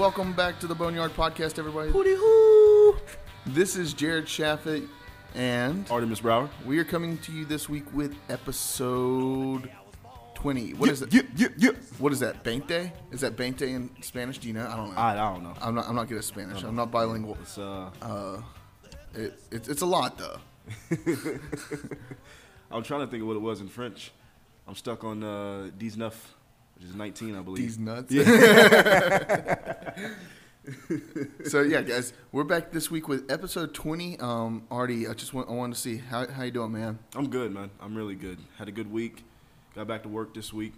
Welcome back to the Boneyard Podcast, everybody. Hooty-hoo! This is Jared Shaffet and Artie Miss Brower. We are coming to you this week with episode 20. What is it? What is that? Bank Day? Is that Bank Day in Spanish? Do you know? I don't know. I don't know. I'm not good at Spanish. I'm not bilingual. It's it's a lot though. I'm trying to think of what it was in French. I'm stuck on Dix Neuf, which is 19, I believe. These nuts. Yeah. So yeah, guys, we're back this week with episode 20. Artie, I wanted to see how you doing, man. I'm good, man. I'm really good. Had a good week. Got back to work this week.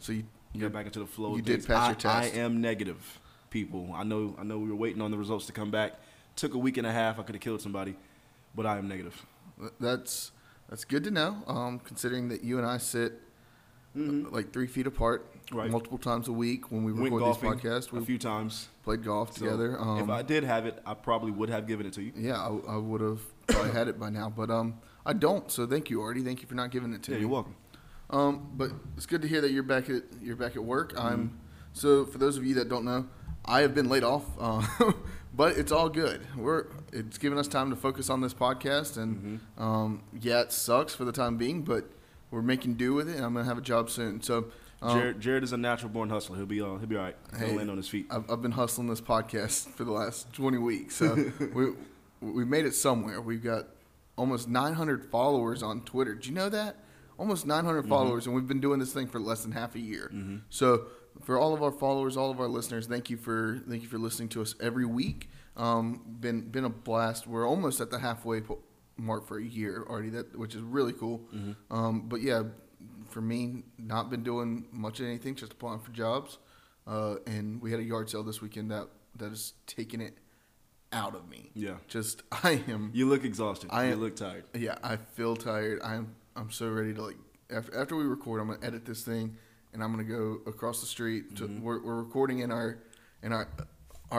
So you got back into the flow. You did pass your test. I am negative, people. I know. We were waiting on the results to come back. Took a week and a half. I could have killed somebody, but I am negative. That's good to know, considering that you and I sit like 3 feet apart, right, multiple times a week when we record golfing, these podcasts. We a few times. Played golf together. If I did have it, I probably would have given it to you. Yeah, I would have probably had it by now, but I don't, so thank you, Artie. Thank you for not giving it to me. Yeah, you're welcome. But it's good to hear that you're back at work. Mm-hmm. So for those of you that don't know, I have been laid off, but it's all good. It's given us time to focus on this podcast, and it sucks for the time being, but we're making do with it, and I'm gonna have a job soon. So Jared is a natural born hustler. He'll be all right. He'll land on his feet. I've been hustling this podcast for the last 20 weeks, so we made it somewhere. We've got almost 900 followers on Twitter. Did you know that? Almost 900 followers, and we've been doing this thing for less than half a year. Mm-hmm. So for all of our followers, all of our listeners, thank you for listening to us every week. Been a blast. We're almost at the halfway mark for a year already, which is really cool. Mm-hmm. But yeah, for me, not been doing much of anything, just applying for jobs. And we had a yard sale this weekend that is taking it out of me. Yeah, You look exhausted. You look tired. Yeah, I feel tired. I'm so ready to after we record, I'm gonna edit this thing, and I'm gonna go across the street. We're recording in our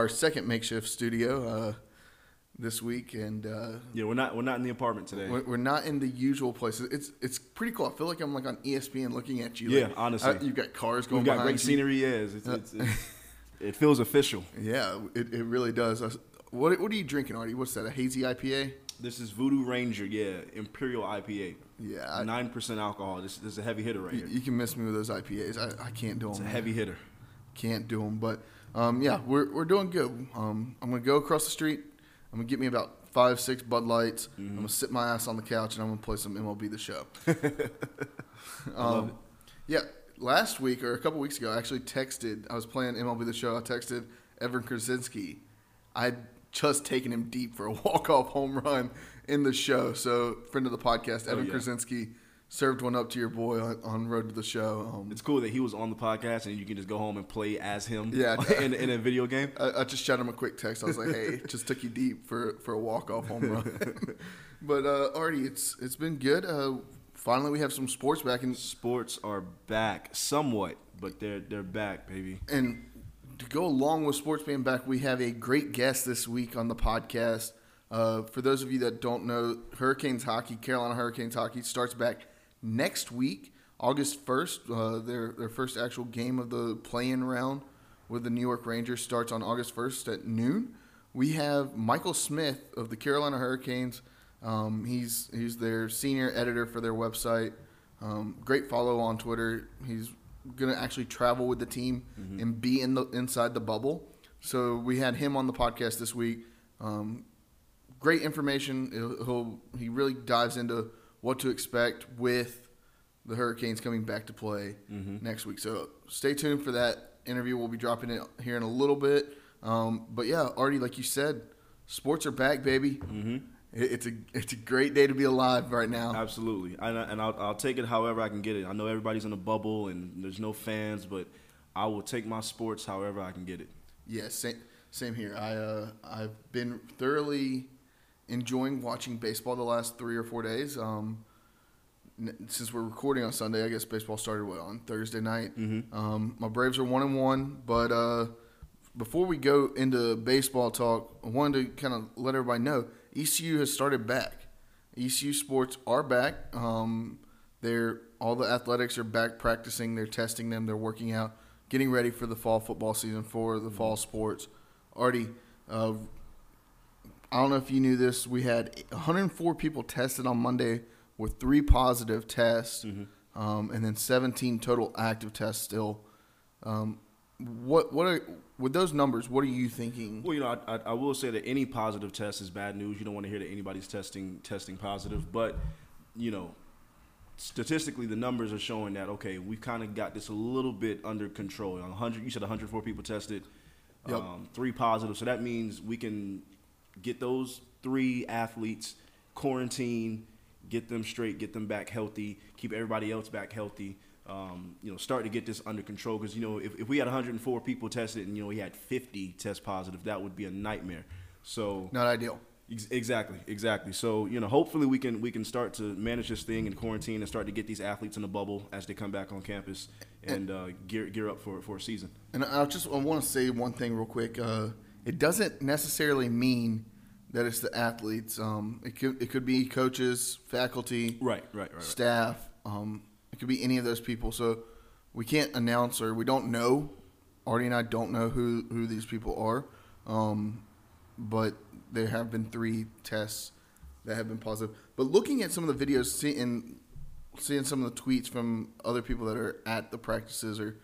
second makeshift studio this week, and we're not in the apartment today. We're not in the usual places. It's pretty cool. I feel like I'm like on ESPN looking at you. Yeah, honestly, you've got cars going. You've got great scenery. Yeah, it feels official. Yeah, it really does. What are you drinking, Artie? What's that? A hazy IPA? This is Voodoo Ranger. Yeah, Imperial IPA. Yeah, 9% alcohol. This is a heavy hitter right here. You can miss me with those IPAs. I can't do them. It's a heavy hitter. Can't do them. But we're doing good. I'm gonna go across the street. I'm gonna get me about 5-6 Bud Lights. Mm-hmm. I'm gonna sit my ass on the couch and I'm gonna play some MLB The Show. I love it. Yeah, last week or a couple weeks ago, I actually texted. I was playing MLB The Show. I texted Evan Krasinski. I'd just taken him deep for a walk-off home run in the show. So, friend of the podcast, Evan Krasinski served one up to your boy on Road to the Show. It's cool that he was on the podcast and you can just go home and play as him in a video game. I just shot him a quick text. I was like, hey, just took you deep for a walk-off home run. But, Artie, it's been good. Finally, we have some sports back. Sports are back somewhat, but they're back, baby. And to go along with sports being back, we have a great guest this week on the podcast. For those of you that don't know, Carolina Hurricanes hockey starts back next week, August 1st. Their first actual game of the play-in round with the New York Rangers starts on August 1st at noon. We have Michael Smith of the Carolina Hurricanes. He's their senior editor for their website. Great follow on Twitter. He's going to actually travel with the team and be inside the bubble. So we had him on the podcast this week. Great information. He really dives into what to expect with the Hurricanes coming back to play next week. So stay tuned for that interview. We'll be dropping it here in a little bit. But yeah, Artie, like you said, sports are back, baby. Mm-hmm. It's a great day to be alive right now. Absolutely, and I'll take it however I can get it. I know everybody's in a bubble and there's no fans, but I will take my sports however I can get it. Yeah, same here. I've been thoroughly enjoying watching baseball the last 3 or 4 days. Since we're recording on Sunday, I guess baseball started on Thursday night. Mm-hmm. My Braves are 1-1, but before we go into baseball talk, I wanted to kind of let everybody know. ECU has started back. ECU sports are back. All the athletics are back practicing. They're testing them. They're working out. getting ready for the fall football season, for the fall sports. Artie, I don't know if you knew this. We had 104 people tested on Monday with 3 positive tests, and then 17 total active tests still. What are with those numbers, what are you thinking? Well, you know, I will say that any positive test is bad news. You don't want to hear that anybody's testing positive. But, you know, statistically the numbers are showing that, okay, we've kind of got this a little bit under control. 100, you said 104 people tested, 3 positive. So that means we can get those 3 athletes quarantined, get them straight, get them back healthy, keep everybody else back healthy. You know, start to get this under control because, you know, if we had 104 people tested and, you know, we had 50 test positive, that would be a nightmare. So not ideal. Exactly. So, you know, hopefully we can start to manage this thing in quarantine and start to get these athletes in a bubble as they come back on campus and gear up for a season. And I want to say one thing real quick. It doesn't necessarily mean that it's the athletes. It could be coaches, faculty, right. staff. It could be any of those people. So we can't announce or we don't know. Artie and I don't know who these people are. But there have been 3 tests that have been positive. But looking at some of the videos seeing some of the tweets from other people that are at the practices or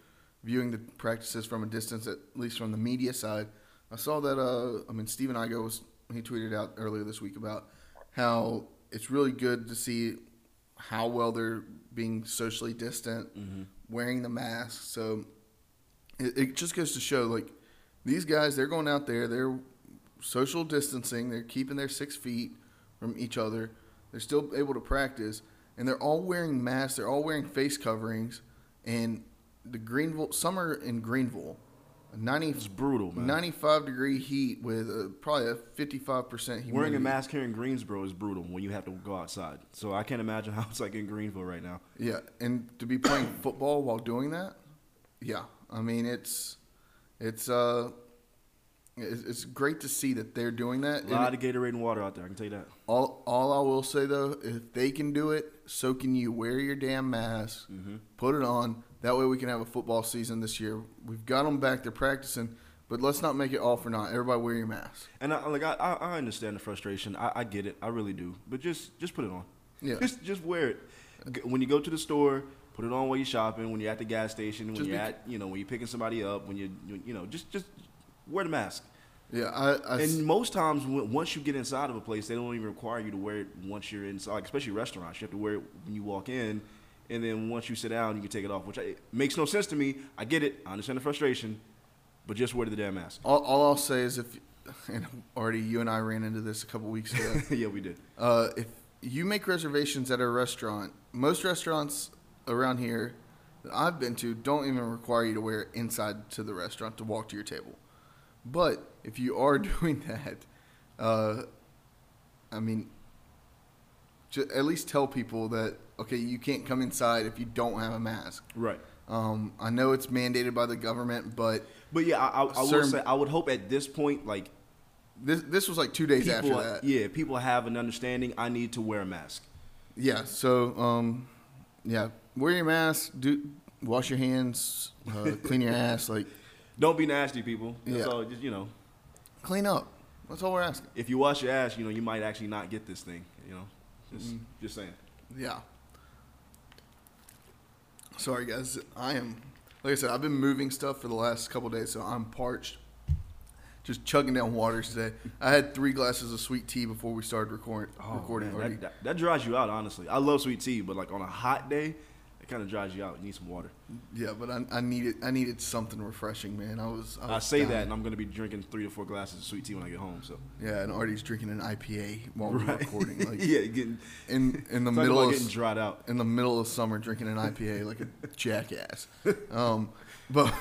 viewing the practices from a distance, at least from the media side, I saw that, Steven Igo, he tweeted out earlier this week about how it's really good to see how well they're being socially distant, wearing the masks. So it just goes to show, like, these guys, they're going out there, they're social distancing, they're keeping their 6 feet from each other, they're still able to practice, and they're all wearing masks, they're all wearing face coverings. And the summer in Greenville, 95 degree heat with probably a 55% humidity. Wearing a mask here in Greensboro is brutal when you have to go outside. So I can't imagine how it's like in Greenville right now. Yeah, and to be playing football while doing that, yeah. I mean, it's great to see that they're doing that. A lot of Gatorade and water out there, I can tell you that. All I will say, though, if they can do it, so can you. Wear your damn mask, put it on. That way we can have a football season this year. We've got them back. They're practicing. But let's not make it all for naught. Everybody wear your mask. And I understand the frustration. I get it. I really do. But just put it on. Yeah. Just wear it. When you go to the store, put it on while you're shopping, when you're at the gas station, when when you're picking somebody up, when just wear the mask. Yeah. And most times once you get inside of a place, they don't even require you to wear it once you're inside, like, especially restaurants. You have to wear it when you walk in. And then once you sit down, you can take it off, which makes no sense to me. I get it. I understand the frustration. But just wear the damn mask. All I'll say is Artie, you and I ran into this a couple weeks ago. Yeah, we did. If you make reservations at a restaurant, most restaurants around here that I've been to don't even require you to wear it inside to the restaurant to walk to your table. But if you are doing that, at least tell people that, okay, you can't come inside if you don't have a mask. Right. I know it's mandated by the government, but yeah, I will say I would hope at this point, like this was like 2 days after that. Yeah, people have an understanding. I need to wear a mask. Yeah. So, wear your mask. Wash your hands. Clean your ass. Like, don't be nasty, people. That's all. Just clean up. That's all we're asking. If you wash your ass, you might actually not get this thing. Just saying. Yeah. Sorry, guys. Like I said, I've been moving stuff for the last couple of days, so I'm parched. Just chugging down waters today. I had 3 glasses of sweet tea before we started recording. Man, that dries you out, honestly. I love sweet tea, but like on a hot day, it kind of dries you out. You need some water. Yeah, but I needed something refreshing, man. I say dying. That, and I'm going to be drinking 3 to 4 glasses of sweet tea when I get home. So yeah, and Artie's drinking an IPA while we're recording. Like, yeah, getting in the middle of getting dried out. In the middle of summer, drinking an IPA like a jackass. But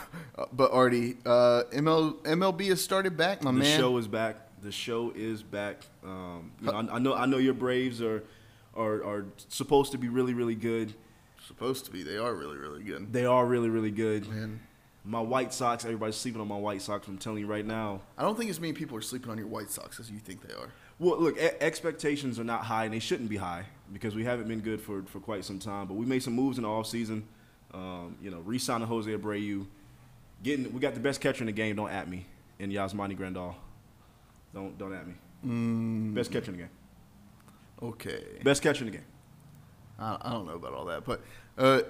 Artie, MLB has started back, man. The show is back. I know your Braves are supposed to be really, really good. Supposed to be. They are really, really good. Man. My White Sox, everybody's sleeping on my White Sox, I'm telling you right now. I don't think as many people are sleeping on your White Sox as you think they are. Well, look, expectations are not high, and they shouldn't be high because we haven't been good for quite some time. But we made some moves in the offseason, re-signing Jose Abreu. We got the best catcher in the game. Don't at me. And Yasmani Grandal. Don't at me. Best catcher in the game. Okay. Best catcher in the game. I don't know about all that, but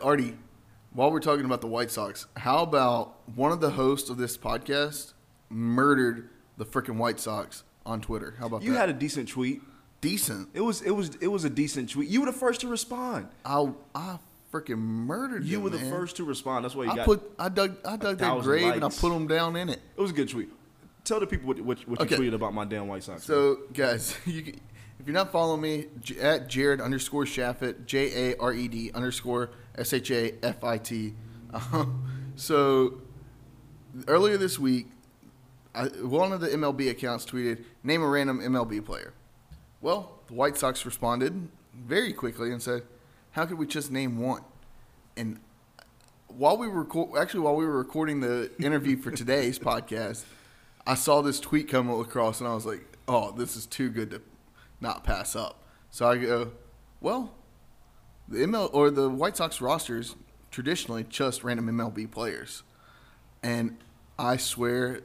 Artie, while we're talking about the White Sox, how about one of the hosts of this podcast murdered the freaking White Sox on Twitter? How about that? You had a decent tweet. Decent. It was a decent tweet. You were the first to respond. I freaking murdered you. You were the first to respond. That's why you got. I dug that grave likes. And I put them down in it. It was a good tweet. Tell the people what you tweeted about my damn White Sox. So guys, if you're not following me, at Jared_Shaffet, Jared_ShaFit. So earlier this week, one of the MLB accounts tweeted, name a random MLB player. Well, the White Sox responded very quickly and said, how could we just name one? And while we were recording the interview for today's podcast, I saw this tweet come across, and I was like, oh, this is too good to not pass up. So I go, well, the White Sox rosters traditionally just random MLB players. And I swear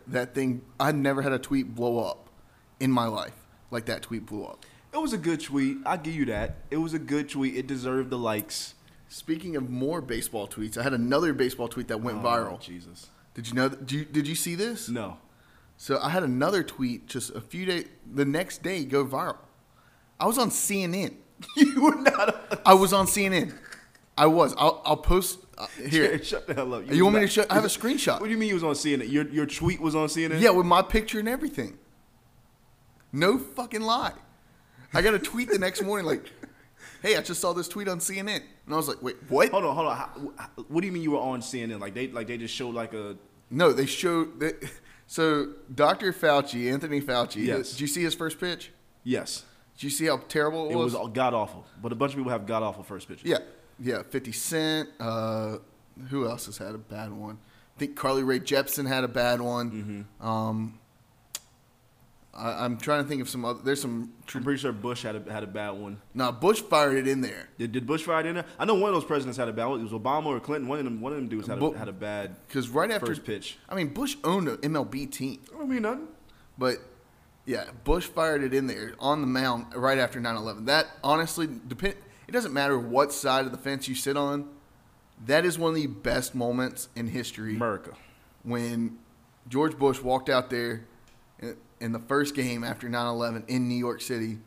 I've never had a tweet blow up in my life like that tweet blew up. It was a good tweet. I give you that. It was a good tweet. It deserved the likes. Speaking of more baseball tweets, I had another baseball tweet that went viral. Jesus. Did you know? Did you see this? No. So I had another tweet just a few days, the next day go viral. I was on CNN. You were not. I was on CNN. I was. I'll post here. Jared, shut the hell up. You want me to shut? I have a screenshot. What do you mean you was on CNN? Your tweet was on CNN? Yeah, with my picture and everything. No fucking lie. I got a tweet the next morning like, hey, I just saw this tweet on CNN. And I was like, wait, what? Hold on. What do you mean you were on CNN? Like they just showed like a. No, they showed. So Dr. Fauci, Anthony Fauci. Yes. Did you see his first pitch? Yes. Did you see how terrible it was? It was god-awful. But a bunch of people have god-awful first pitches. Yeah. Yeah, 50 Cent. Who else has had a bad one? I think Carly Rae Jepsen had a bad one. Mm-hmm. I'm trying to think of some other. There's some. I'm pretty sure Bush had a bad one. No, Bush fired it in there. Did Bush fire it in there? I know one of those presidents had a bad one. It was Obama or Clinton. One of them dudes had a bad. Because right after first pitch, I mean, Bush owned an MLB team. I don't mean nothing. But. Yeah, Bush fired it in there on the mound right after 9/11. That, honestly, it doesn't matter what side of the fence you sit on. That is one of the best moments in history. America. When George Bush walked out there in the first game after 9/11 in New York City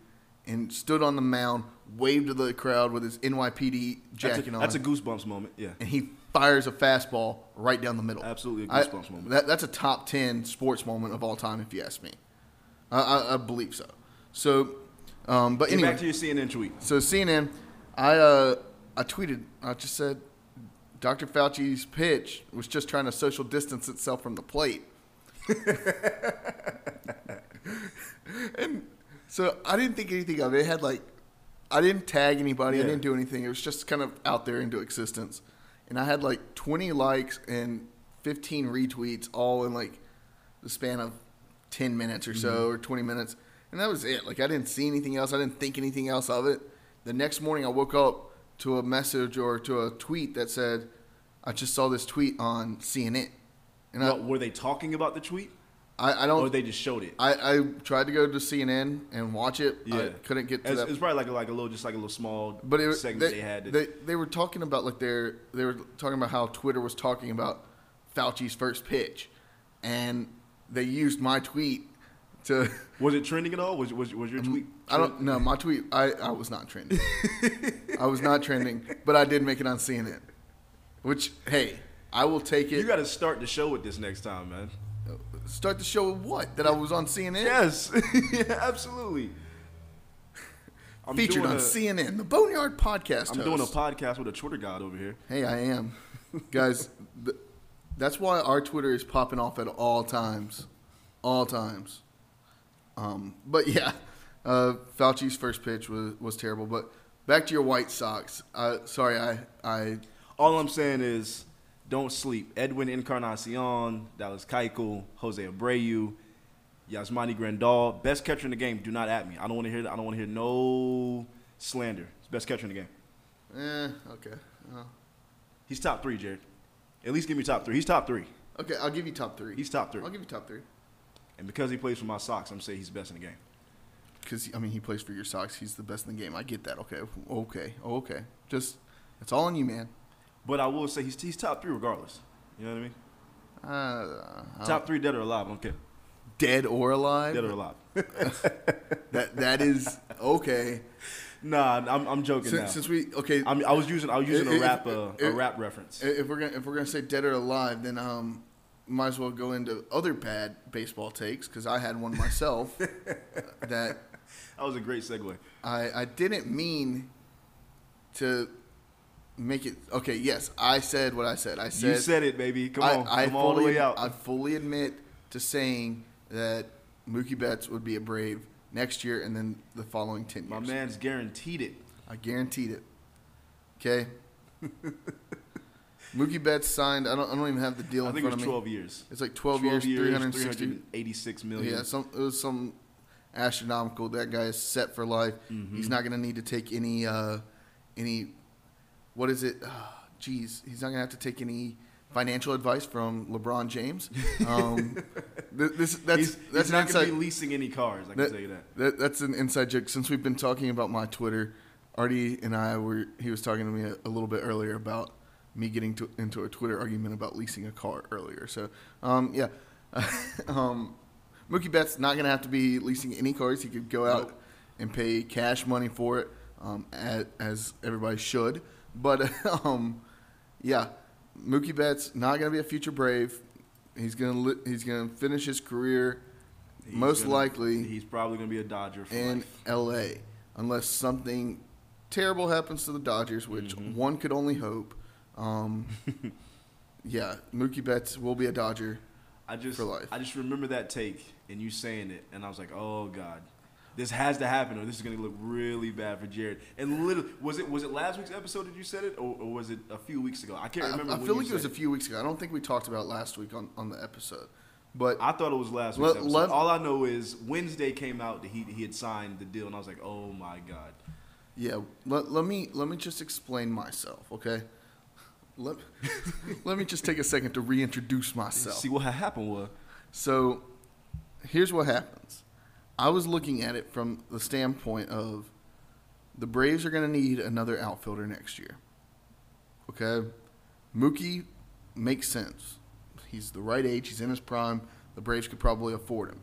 and stood on the mound, waved to the crowd with his NYPD jacket on. That's a goosebumps moment, yeah. And he fires a fastball right down the middle. Absolutely a goosebumps moment. That's a top 10 sports moment of all time, if you ask me. I believe so. So, but anyway. Back to your CNN tweet. So CNN, I tweeted. I just said, Dr. Fauci's pitch was just trying to social distance itself from the plate. And so I didn't think anything of it. It had I didn't tag anybody. Yeah. I didn't do anything. It was just kind of out there into existence. And I had 20 likes and 15 retweets, all in the span of 10 minutes or so, or 20 minutes. And that was it. I didn't see anything else. I didn't think anything else of it. The next morning, I woke up to a message or to a tweet that said, I just saw this tweet on CNN. And were they talking about the tweet? I don't. Or they just showed it? I tried to go to CNN and watch it. Yeah. I couldn't get to that. It was probably a little small segment they had. They were talking about, they were talking about how Twitter was talking about Fauci's first pitch. And they used my tweet to. Was it trending at all? Was your tweet? I don't know. My tweet, I was not trending. I was not trending, but I did make it on CNN. Which, hey, I will take it. You got to start the show with this next time, man. Start the show with what? That I was on CNN? Yes. Yeah, absolutely. Featured on CNN, the Boneyard Podcast. Doing a podcast with a Twitter god over here. Hey, I am. Guys, that's why our Twitter is popping off at all times. All times. But, yeah, Fauci's first pitch was terrible. But back to your White Sox. All I'm saying is don't sleep. Edwin Encarnacion, Dallas Keuchel, Jose Abreu, Yasmani Grandal. Best catcher in the game. Do not at me. I don't want to hear that. I don't want to hear no slander. It's best catcher in the game. Okay. He's top 3, Jared. At least give me top 3. He's top 3. Okay, I'll give you top three. He's top three. I'll give you top three. And because he plays for my Sox, I'm saying he's the best in the game. Because, I mean, he plays for your Sox. He's the best in the game. I get that. Okay. Just, it's all on you, man. But I will say he's top three regardless. You know what I mean? Top three dead or alive. I don't care. Dead or alive? Dead or alive. that is okay. Nah, I'm joking now. Since we okay, I was using a rap reference. If we're gonna say dead or alive, then might as well go into other bad baseball takes because I had one myself. that was a great segue. I didn't mean to make it okay. Yes, I said what I said. I said you said it, baby. Come on, all the way out. I fully admit to saying that Mookie Betts would be a Brave next year and then the following 10 years. My man's guaranteed it. I guaranteed it. Okay? Mookie Betts signed, I don't even have the deal in front of me. I think it was 12 years. It's like 12 years, $386 million. Yeah, it was astronomical. That guy is set for life. Mm-hmm. He's not going to need to take any what is it? He's not going to have to take any financial advice from LeBron James. He's not going to be leasing any cars, I can tell you that. That's an inside joke. Since we've been talking about my Twitter, Artie and he was talking to me a little bit earlier about me getting into a Twitter argument about leasing a car earlier. So, yeah. Mookie Betts not going to have to be leasing any cars. He could go out and pay cash money for it, as everybody should. But, yeah. Mookie Betts not going to be a future Brave. He's going to finish his career most likely. He's probably going to be a Dodger for life. L.A. unless something terrible happens to the Dodgers, which one could only hope. Yeah, Mookie Betts will be a Dodger for life. I just remember that take and you saying it, and I was like, oh God, this has to happen, or this is going to look really bad for Jared. And literally, was it last week's episode that you said it, or was it a few weeks ago? I can't remember. I feel like it was a few weeks ago. I don't think we talked about last week on the episode. But I thought it was last week's episode. All I know is Wednesday came out that he had signed the deal, and I was like, oh my God. Yeah. Let me just explain myself, okay? Let me just take a second to reintroduce myself. See what happened was. So here's what happens. I was looking at it from the standpoint of the Braves are going to need another outfielder next year. Okay? Mookie makes sense. He's the right age. He's in his prime. The Braves could probably afford him.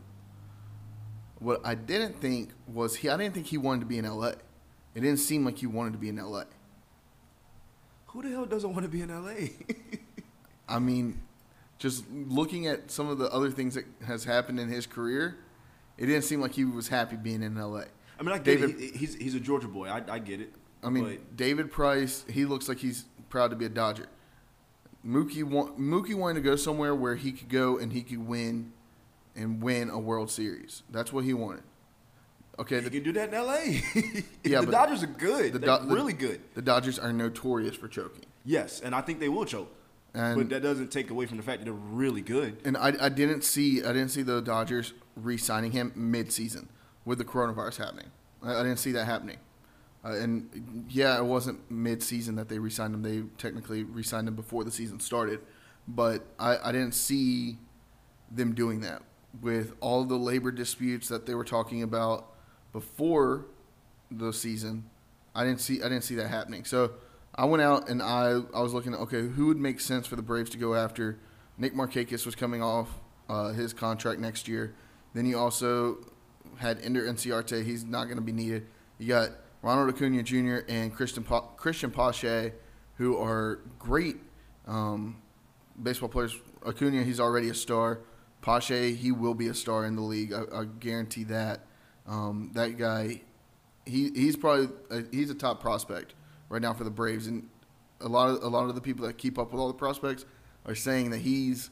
What I didn't think was I didn't think he wanted to be in L.A. It didn't seem like he wanted to be in L.A. Who the hell doesn't want to be in L.A.? I mean, just looking at some of the other things that has happened in his career – it didn't seem like he was happy being in L.A. I mean, I get David, it. He's a Georgia boy. I get it. I mean, but David Price, he looks like he's proud to be a Dodger. Mookie wanted to go somewhere where he could go and he could win a World Series. That's what he wanted. Okay, you can do that in L.A. Yeah, the Dodgers are good. They're really good. The Dodgers are notorious for choking. Yes, and I think they will choke. But that doesn't take away from the fact that they're really good. And I didn't see the Dodgers re-signing him mid-season with the coronavirus happening. I didn't see that happening. And, yeah, it wasn't mid-season that they re-signed him. They technically re-signed him before the season started. But I didn't see them doing that. With all the labor disputes that they were talking about before the season, I didn't see that happening. So I went out and I was looking at, okay, who would make sense for the Braves to go after? Nick Markakis was coming off his contract next year. Then you also had Ender Inciarte. He's not going to be needed. You got Ronald Acuña Jr. and Christian Pache, who are great baseball players. Acuña, he's already a star. Pache, he will be a star in the league. I guarantee that. That guy, he's a top prospect right now for the Braves, and a lot of the people that keep up with all the prospects are saying that he's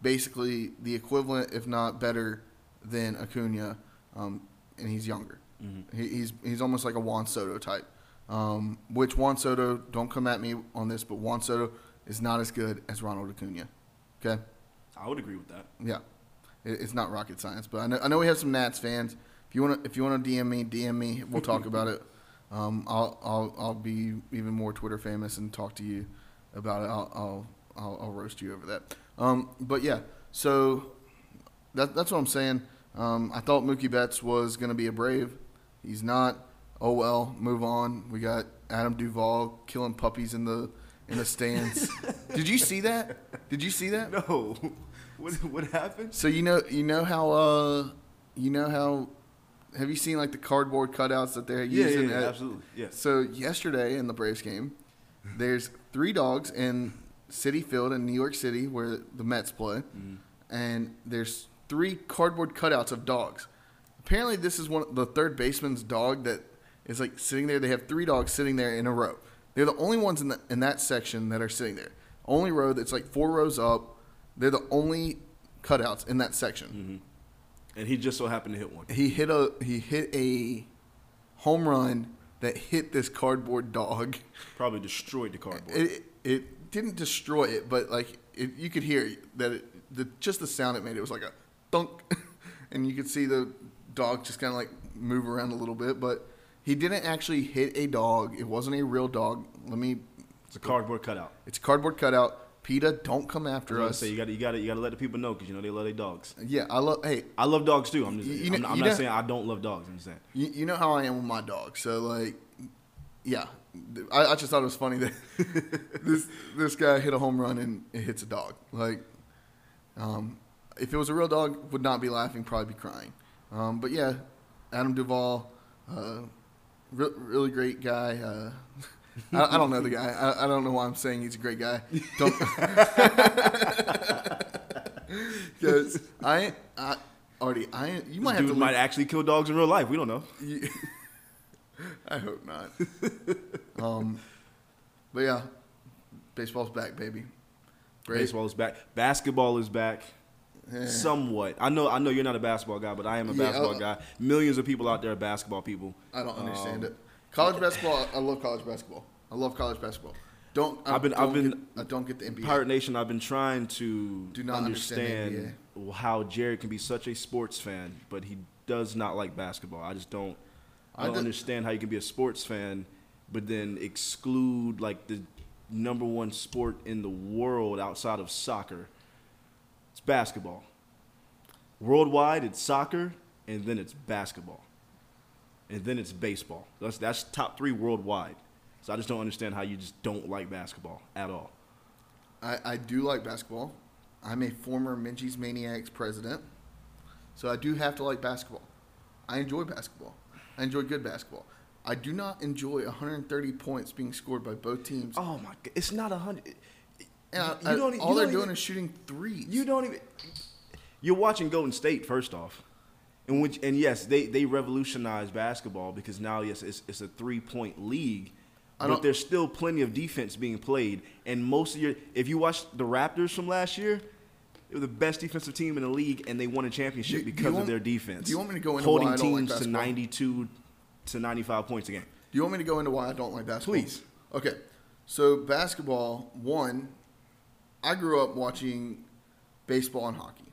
basically the equivalent, if not better, than Acuña, and he's younger. Mm-hmm. He's almost like a Juan Soto type. Which Juan Soto, don't come at me on this, but Juan Soto is not as good as Ronald Acuña. Okay, I would agree with that. Yeah, it's not rocket science, but I know we have some Nats fans. If you want to DM me, we'll talk about it. I'll be even more Twitter famous and talk to you about it. I'll roast you over that. But yeah, so that's what I'm saying. I thought Mookie Betts was going to be a Brave. He's not. Oh well, move on. We got Adam Duvall killing puppies in the stands. Did you see that? No. What happened? So you know how have you seen like the cardboard cutouts that they're using? Yeah, absolutely. Yeah. So yesterday in the Braves game, there's 3 dogs in City Field in New York City where the Mets play, and there's 3 cardboard cutouts of dogs. Apparently, this is the third baseman's dog that is like sitting there. They have 3 dogs sitting there in a row. They're the only ones in that section that are sitting there. Only row that's like 4 rows up. They're the only cutouts in that section. Mm-hmm. And he just so happened to hit one. He hit a home run that hit this cardboard dog. Probably destroyed the cardboard. It didn't destroy it, but like you could hear that just the sound it made. It was like a thunk, and you could see the dog just kind of like move around a little bit. But he didn't actually hit a dog. It wasn't a real dog. It's a cardboard cutout. It's a cardboard cutout. PETA, don't come after us. Say, you gotta let the people know because you know they love their dogs. Yeah, I love dogs too. I'm just I'm not saying I don't love dogs. I'm just saying you know how I am with my dog. So like, yeah, I just thought it was funny that this guy hit a home run and it hits a dog. Like, if it was a real dog, would not be laughing, probably be crying. But yeah, Adam Duvall, really great guy. I don't know the guy. I don't know why I'm saying he's a great guy. Don't. Because Artie, you might have to. Dude might actually kill dogs in real life. We don't know. I hope not. But yeah, baseball's back, baby. Great. Baseball is back. Basketball is back. Yeah. Somewhat. I know you're not a basketball guy, but I am a basketball guy. Millions of people out there are basketball people. I don't understand it. College basketball, I love college basketball. I love college basketball. I don't get the NBA. Pirate Nation, I've been trying to understand how Jared can be such a sports fan, but he does not like basketball. I just don't. I don't understand how you can be a sports fan, but then exclude like the number one sport in the world outside of soccer. It's basketball. Worldwide, it's soccer, and then it's basketball. And then it's baseball. That's top 3 worldwide. So I just don't understand how you just don't like basketball at all. I do like basketball. I'm a former Minji's Maniacs president. So I do have to like basketball. I enjoy basketball. I enjoy good basketball. I do not enjoy 130 points being scored by both teams. Oh, my God. It's not 100. All they're doing is shooting threes. You don't even – you're watching Golden State, first off. And yes, they revolutionized basketball because now, yes, it's a 3-point league, but there's still plenty of defense being played. And most of if you watch the Raptors from last year, they were the best defensive team in the league, and they won a championship because of their defense. Do you want me to go into holding why I don't like basketball? Holding teams to 92 to 95 points a game. Do you want me to go into why I don't like basketball? Please. Okay. So basketball, one, I grew up watching baseball and hockey,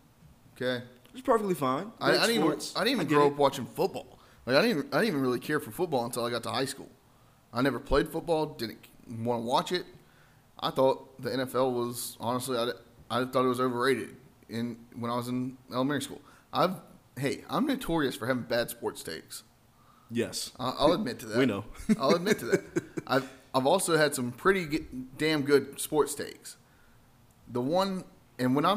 okay? It's perfectly fine. I didn't even grow up watching football. Like I didn't even really care for football until I got to high school. I never played football. Didn't want to watch it. I thought the NFL was honestly. I thought it was overrated. When I was in elementary school, I'm notorious for having bad sports takes. Yes, I'll admit to that. We know. I'll admit to that. I've also had some pretty damn good sports takes. The one. And when I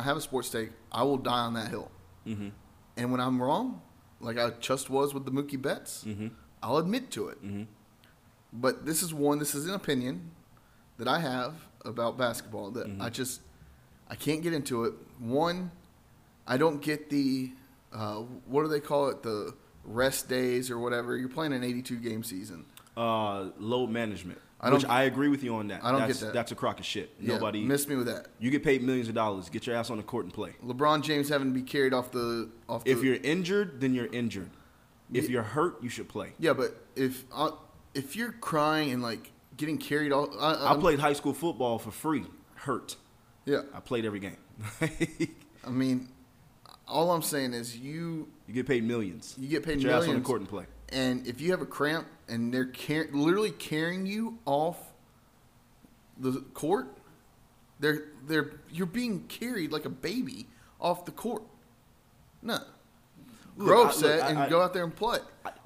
have a sports take, I will die on that hill. Mm-hmm. And when I'm wrong, like I just was with the Mookie Betts, mm-hmm. I'll admit to it. Mm-hmm. But this is an opinion that I have about basketball that mm-hmm. I can't get into it. One, I don't get the what do they call it? The rest days or whatever. You're playing an 82-game season. Load management. I agree with you on that. I don't get that. That's a crock of shit. Yeah, nobody miss me with that. You get paid millions of dollars. Get your ass on the court and play. LeBron James having to be carried off the. If you're injured, then you're injured. If you're hurt, you should play. Yeah, but if you're crying and like getting carried off, I played high school football for free. Hurt. Yeah, I played every game. I mean, all I'm saying is you get paid millions. You get paid millions. Get your ass on the court and play. And if you have a cramp and they're literally carrying you off the court, You're being carried like a baby off the court. No. Grow upset and go out there and play.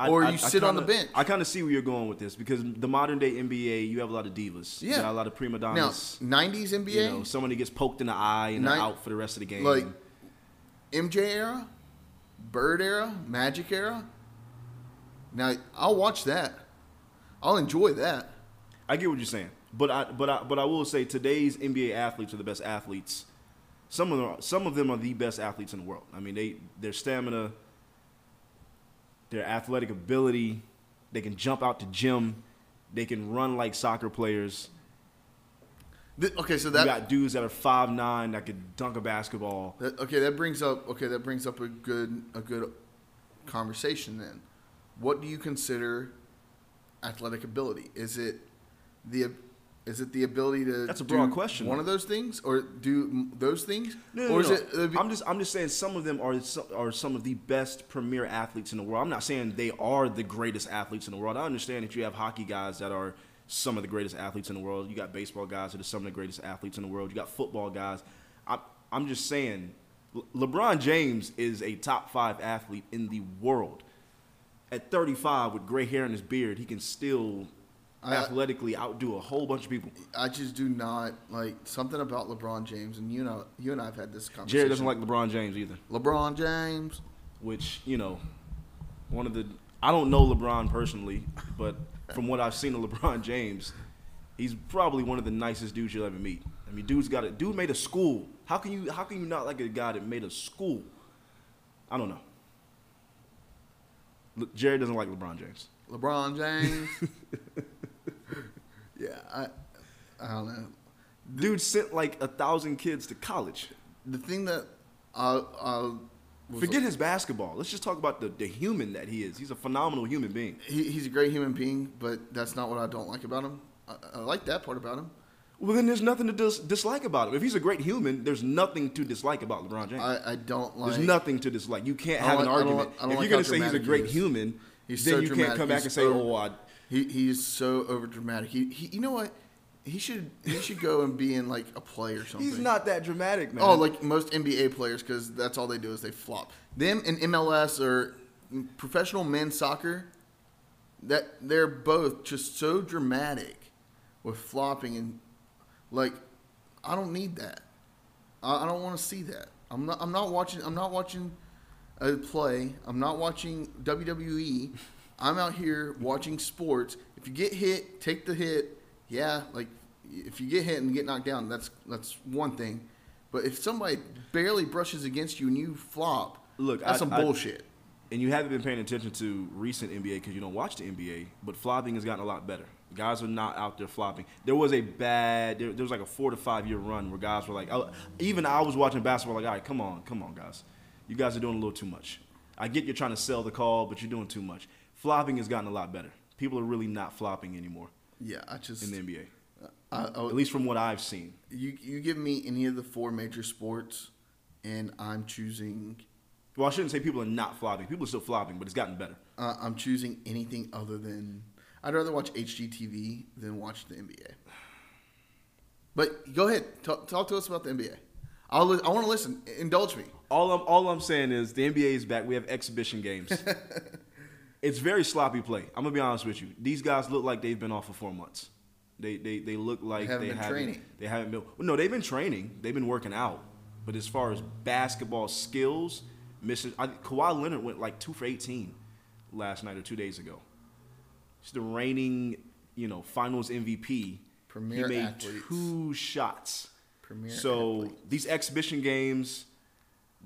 Or you sit on the bench. I kind of see where you're going with this because the modern day NBA, you have a lot of divas. Yeah. You got a lot of prima donnas. Now, 90s NBA? You know, someone who gets poked in the eye and they're out for the rest of the game. Like MJ era, Bird era, Magic era. Now, I'll watch that. I'll enjoy that. I get what you're saying. But I will say today's NBA athletes are the best athletes. Some of them are the best athletes in the world. I mean, their stamina, their athletic ability, they can jump out the gym, they can run like soccer players. You got dudes that are 5'9" that could dunk a basketball. That brings up a good conversation then. What do you consider athletic ability? Is it the ability to That's a broad do question, one though. Of those things or do those things? No. I'm just saying some of them are some of the best premier athletes in the world. I'm not saying they are the greatest athletes in the world. I understand that you have hockey guys that are some of the greatest athletes in the world. You got baseball guys that are some of the greatest athletes in the world. You got football guys. I'm just saying LeBron James is a top 5 athlete in the world. At 35 with gray hair and his beard, he can still athletically outdo a whole bunch of people. I just do not like something about LeBron James, and you and I have had this conversation. Jared doesn't like LeBron James either. LeBron James, which I don't know LeBron personally, but from what I've seen of LeBron James, he's probably one of the nicest dudes you'll ever meet. I mean, dude made a school. How can you not like a guy that made a school? I don't know. Jared doesn't like LeBron James. LeBron James. Yeah, I don't know. Dude sent like 1,000 kids to college. The thing that forget his basketball. Let's just talk about the human that he is. He's a phenomenal human being. He's a great human being, but that's not what I don't like about him. I like that part about him. Well, then there's nothing to dislike about him. If he's a great human, there's nothing to dislike about LeBron James. I don't like... There's nothing to dislike. You can't have an argument. If you're going to say he's a great human, then you can't come back and say, he's so overdramatic. He you know what? He should go and be in like a play or something. He's not that dramatic, man. Oh, like most NBA players, because that's all they do is they flop. Them and MLS or professional men's soccer, that they're both just so dramatic with flopping and like I don't need that. I don't want to see that. I'm not watching a play. I'm not watching WWE. I'm out here watching sports. If you get hit, take the hit. Yeah, like if you get hit and get knocked down, that's one thing. But if somebody barely brushes against you and you flop, that's some bullshit. And you haven't been paying attention to recent NBA because you don't watch the NBA, but flopping has gotten a lot better. Guys are not out there flopping. There was like a 4 to 5 year run where guys were like, even I was watching basketball like, all right, come on, guys. You guys are doing a little too much. I get you're trying to sell the call, but you're doing too much. Flopping has gotten a lot better. People are really not flopping anymore. Yeah, in the NBA. At least from what I've seen. You give me any of the 4 major sports, and I'm choosing... Well, I shouldn't say people are not flopping. People are still flopping, but it's gotten better. I'm choosing anything other than... I'd rather watch HGTV than watch the NBA. But go ahead. Talk to us about the NBA. I want to listen. Indulge me. All I'm saying is the NBA is back. We have exhibition games. It's very sloppy play. I'm going to be honest with you. These guys look like they've been off for 4 months. They look like they haven't been training. Well, no, they've been training. They've been working out. But as far as basketball skills, Kawhi Leonard went like 2 for 18 last night or 2 days ago. He's the reigning, Finals MVP. Premier athlete. He made athletes. 2 shots. Premier so athlete. These exhibition games...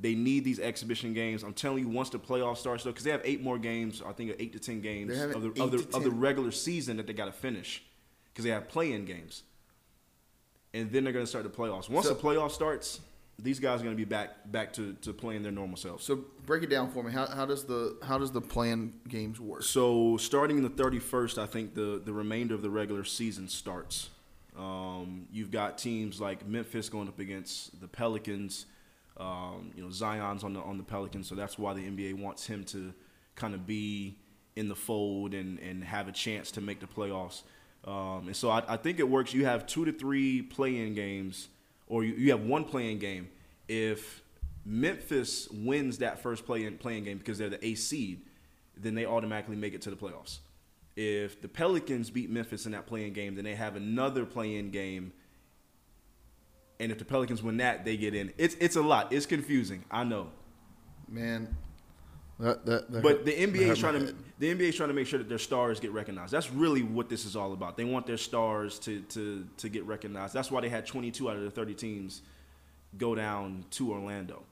They need these exhibition games. I'm telling you, once the playoffs starts, though, because they have 8 more games, I think 8 to 10 games of the regular season that they got to finish, because they have play-in games, and then they're going to start the playoffs. Once the playoff starts, these guys are going to be back to playing their normal selves. So break it down for me. How does the play-in games work? So starting the 31st, I think the remainder of the regular season starts. You've got teams like Memphis going up against the Pelicans. Zion's on the Pelicans, so that's why the NBA wants him to kind of be in the fold and have a chance to make the playoffs. And so I think it works. You have 2 to 3 play-in games or you have one play-in game. If Memphis wins that first play-in game because they're the eighth seed, then they automatically make it to the playoffs. If the Pelicans beat Memphis in that play-in game, then they have another play-in game. And if the Pelicans win that, they get in. It's a lot. It's confusing. I know. Man. But the NBA is trying to make sure that their stars get recognized. That's really what this is all about. They want their stars to get recognized. That's why they had 22 out of the 30 teams go down to Orlando.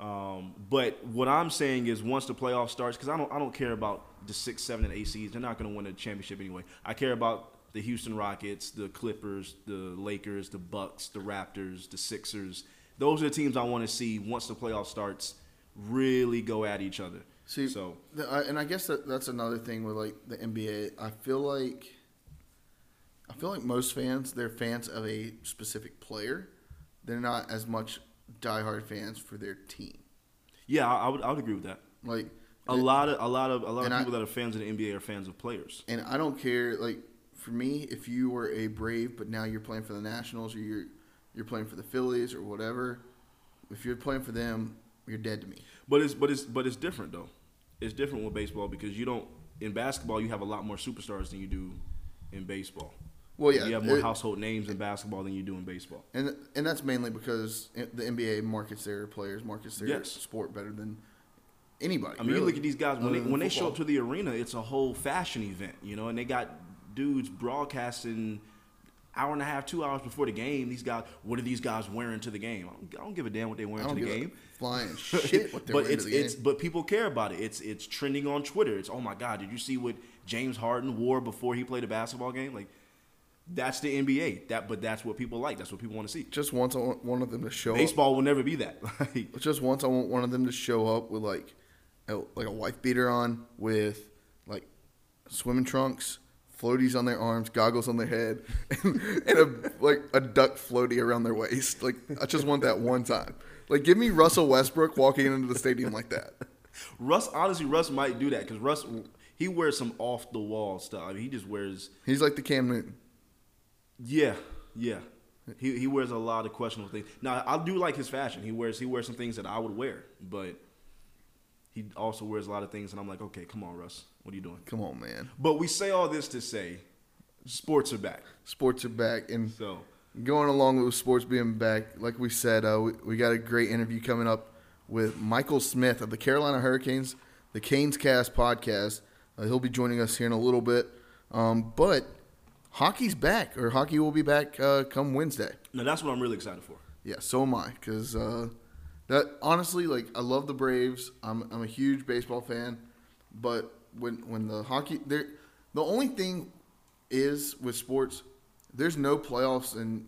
But what I'm saying is, once the playoff starts, because I don't care about the 6, 7, and 8 seeds. They're not going to win a championship anyway. I care about the Houston Rockets, the Clippers, the Lakers, the Bucks, the Raptors, the Sixers. Those are the teams I want to see once the playoff starts really go at each other. See, so, and I guess that's another thing with like the NBA. I feel like most fans, they're fans of a specific player. They're not as much diehard fans for their team. Yeah, I would agree with that. Like a lot of people that are fans of the NBA are fans of players. And I don't care. Like for me, if you were a Brave, but now you're playing for the Nationals, or you're playing for the Phillies or whatever, if you're playing for them, you're dead to me. But it's different though. It's different with baseball because you don't. In basketball, you have a lot more superstars than you do in baseball. Well, yeah, you have more household names in basketball than you do in baseball, and that's mainly because the NBA markets their sport better than anybody. I mean, really. You look at these guys when they show up to the arena, it's a whole fashion event, you know, and they got dudes broadcasting hour and a half, 2 hours before the game. These guys, what are these guys wearing to the game? I don't give a damn what they're wearing to the game. Flying shit, what they're wearing to the game. But people care about it. It's trending on Twitter. It's, oh my God, did you see what James Harden wore before he played a basketball game? Like, that's the NBA. But that's what people like. That's what people want to see. Just once I want one of them to show up. Baseball will never be that. Like, just once I want one of them to show up with like a wife beater on, with like swimming trunks, floaties on their arms, goggles on their head, and a duck floaty around their waist. Like, I just want that one time. Like, give me Russell Westbrook walking into the stadium like that. Honestly, Russ might do that because Russ, he wears some off the wall stuff. I mean, he's like the Cam Newton. Yeah. He wears a lot of questionable things. Now, I do like his fashion. He wears some things that I would wear, but he also wears a lot of things, and I'm like, okay, come on, Russ. What are you doing? Come on, man. But we say all this to say sports are back. Sports are back. And so, going along with sports being back, like we said, we got a great interview coming up with Michael Smith of the Carolina Hurricanes, the Canes Cast podcast. He'll be joining us here in a little bit. But hockey's back, or hockey will be back come Wednesday. No, that's what I'm really excited for. Yeah, so am I, because that honestly, like, I love the Braves. I'm a huge baseball fan, but when the hockey, the only thing is with sports, there's no playoffs, and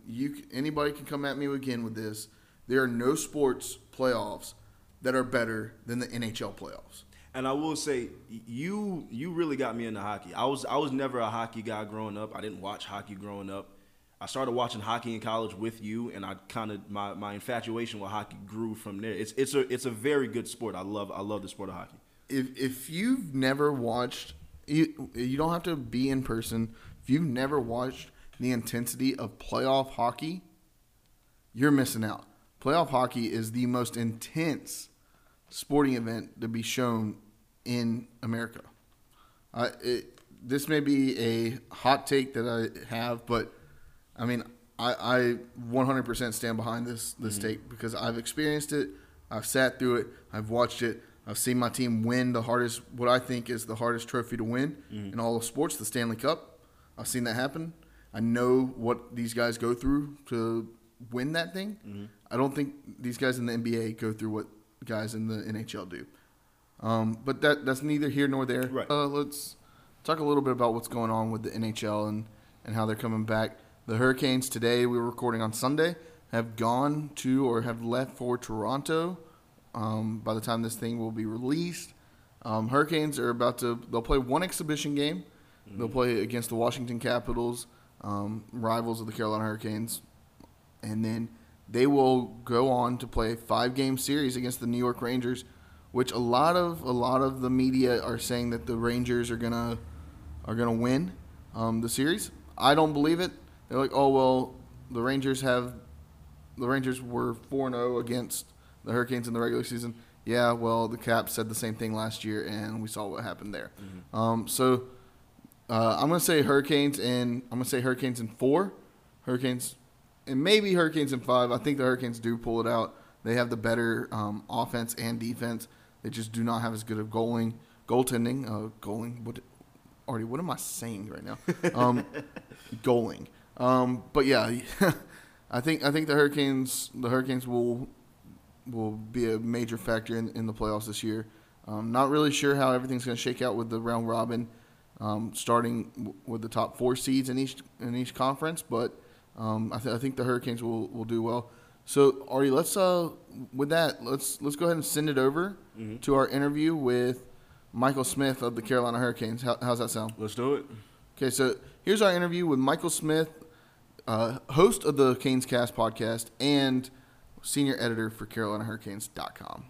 anybody can come at me again with this. There are no sports playoffs that are better than the NHL playoffs. And I will say, you really got me into hockey. I was never a hockey guy growing up. I didn't watch hockey growing up. I started watching hockey in college with you, and I kind of my infatuation with hockey grew from there. It's a very good sport. I love the sport of hockey. If you've never watched, you don't have to be in person. If you've never watched the intensity of playoff hockey, you're missing out. Playoff hockey is the most intense sporting event to be shown in America. This may be a hot take that I have, but I mean, I 100% stand behind this take because I've experienced it, I've sat through it, I've watched it, I've seen my team win what I think is the hardest trophy to win in all of sports, the Stanley Cup. I've seen that happen. I know what these guys go through to win that thing. Mm-hmm. I don't think these guys in the NBA go through what guys in the NHL do. But that's neither here nor there. Right. Let's talk a little bit about what's going on with the NHL and how they're coming back. The Hurricanes today, we were recording on Sunday, have gone to or have left for Toronto by the time this thing will be released. Hurricanes are they'll play one exhibition game. Mm-hmm. They'll play against the Washington Capitals, rivals of the Carolina Hurricanes. And then they will go on to play a 5-game series against the New York Rangers, which a lot of the media are saying that the Rangers are gonna win the series. I don't believe it. They're like, oh well, the Rangers have the Rangers were 4-0 against the Hurricanes in the regular season. Yeah, well, the Caps said the same thing last year, and we saw what happened there. Mm-hmm. I'm going to say Hurricanes, and I'm going to say Hurricanes in 4. Hurricanes, and maybe Hurricanes in 5. I think the Hurricanes do pull it out. They have the better offense and defense. They just do not have as good of goaltending. Artie, what am I saying right now? Goaling. But yeah, I think the Hurricanes will be a major factor in the playoffs this year. Not really sure how everything's going to shake out with the round robin, starting with the top 4 seeds in each conference. But I think the Hurricanes will do well. So Artie, let's go ahead and send it over mm-hmm. to our interview with Michael Smith of the Carolina Hurricanes. How's that sound? Let's do it. Okay, so here's our interview with Michael Smith, host of the Canes Cast podcast and senior editor for CarolinaHurricanes.com.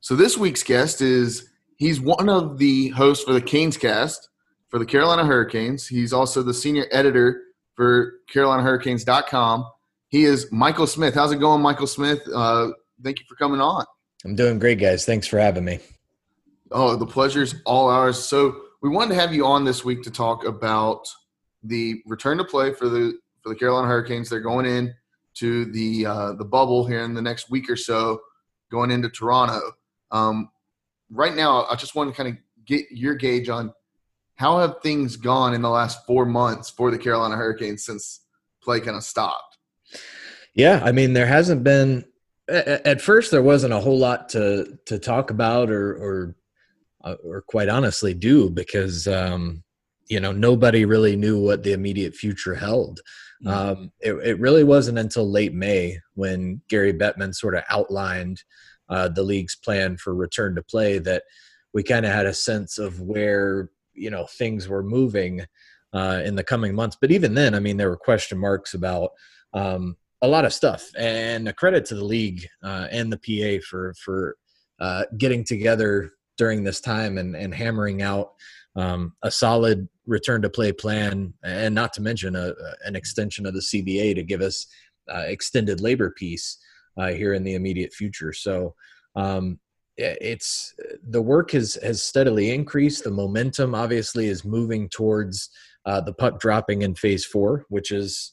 So this week's guest he's one of the hosts for the Canes Cast for the Carolina Hurricanes. He's also the senior editor for CarolinaHurricanes.com. He is Michael Smith. How's it going, Michael Smith? Thank you for coming on. I'm doing great, guys. Thanks for having me. Oh, the pleasure's all ours. So we wanted to have you on this week to talk about the return to play for the Carolina Hurricanes. They're going in to the bubble here in the next week or so, going into Toronto. Right now, I just want to kind of get your gauge on how have things gone in the last 4 months for the Carolina Hurricanes since play kind of stopped. Yeah, I mean, there hasn't been. At first, there wasn't a whole lot to talk about or quite honestly do because, nobody really knew what the immediate future held. Mm-hmm. It really wasn't until late May when Gary Bettman sort of outlined the league's plan for return to play that we kind of had a sense of where, things were moving in the coming months. But even then, I mean, there were question marks about a lot of stuff, and a credit to the league and the PA for getting together during this time and hammering out a solid return to play plan, and not to mention an extension of the CBA to give us extended labor peace here in the immediate future. So the work has steadily increased. The momentum obviously is moving towards the puck dropping in phase 4, which is,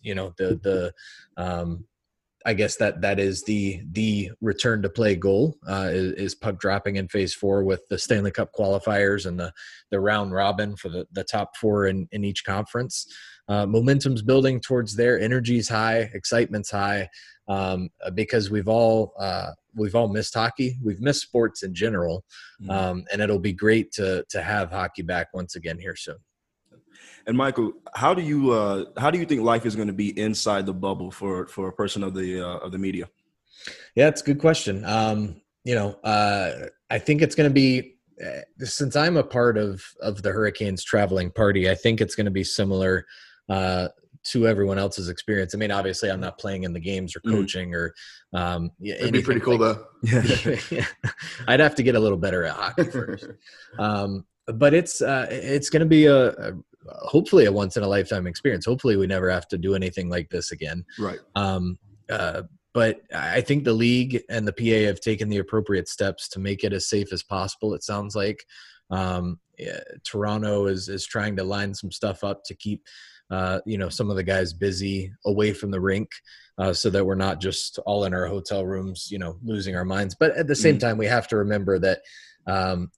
I guess that is the return to play goal is puck dropping in phase 4 with the Stanley Cup qualifiers and the round robin for the top 4 in each conference. Momentum's building towards there. Energy's high, excitement's high, because we've all missed hockey. We've missed sports in general, and it'll be great to have hockey back once again here soon. And Michael, how do you think life is going to be inside the bubble for a person of the media? Yeah, it's a good question. I think it's going to be, since I'm a part of the Hurricanes traveling party, I think it's going to be similar to everyone else's experience. I mean, obviously, I'm not playing in the games or coaching or it'd be pretty cool though. Yeah. I'd have to get a little better at hockey first, but it's going to be a hopefully a once in a lifetime experience. Hopefully we never have to do anything like this again. Right. But I think the league and the PA have taken the appropriate steps to make it as safe as possible. It sounds like Toronto is trying to line some stuff up to keep, some of the guys busy away from the rink so that we're not just all in our hotel rooms, losing our minds. But at the same time, we have to remember that,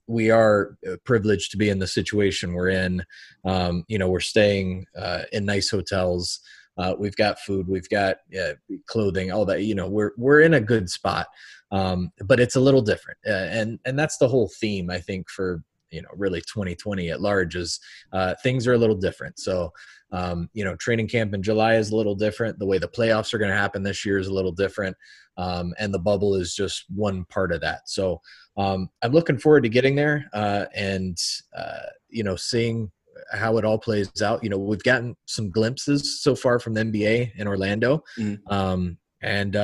we are privileged to be in the situation we're in. We're staying in nice hotels. We've got food, we've got clothing, all that. We're in a good spot, but it's a little different, and that's the whole theme, I think, for really 2020 at large is things are a little different. So training camp in July is a little different. The way the playoffs are going to happen this year is a little different. And the bubble is just one part of that. So I'm looking forward to getting there and seeing how it all plays out. We've gotten some glimpses so far from the NBA in Orlando, and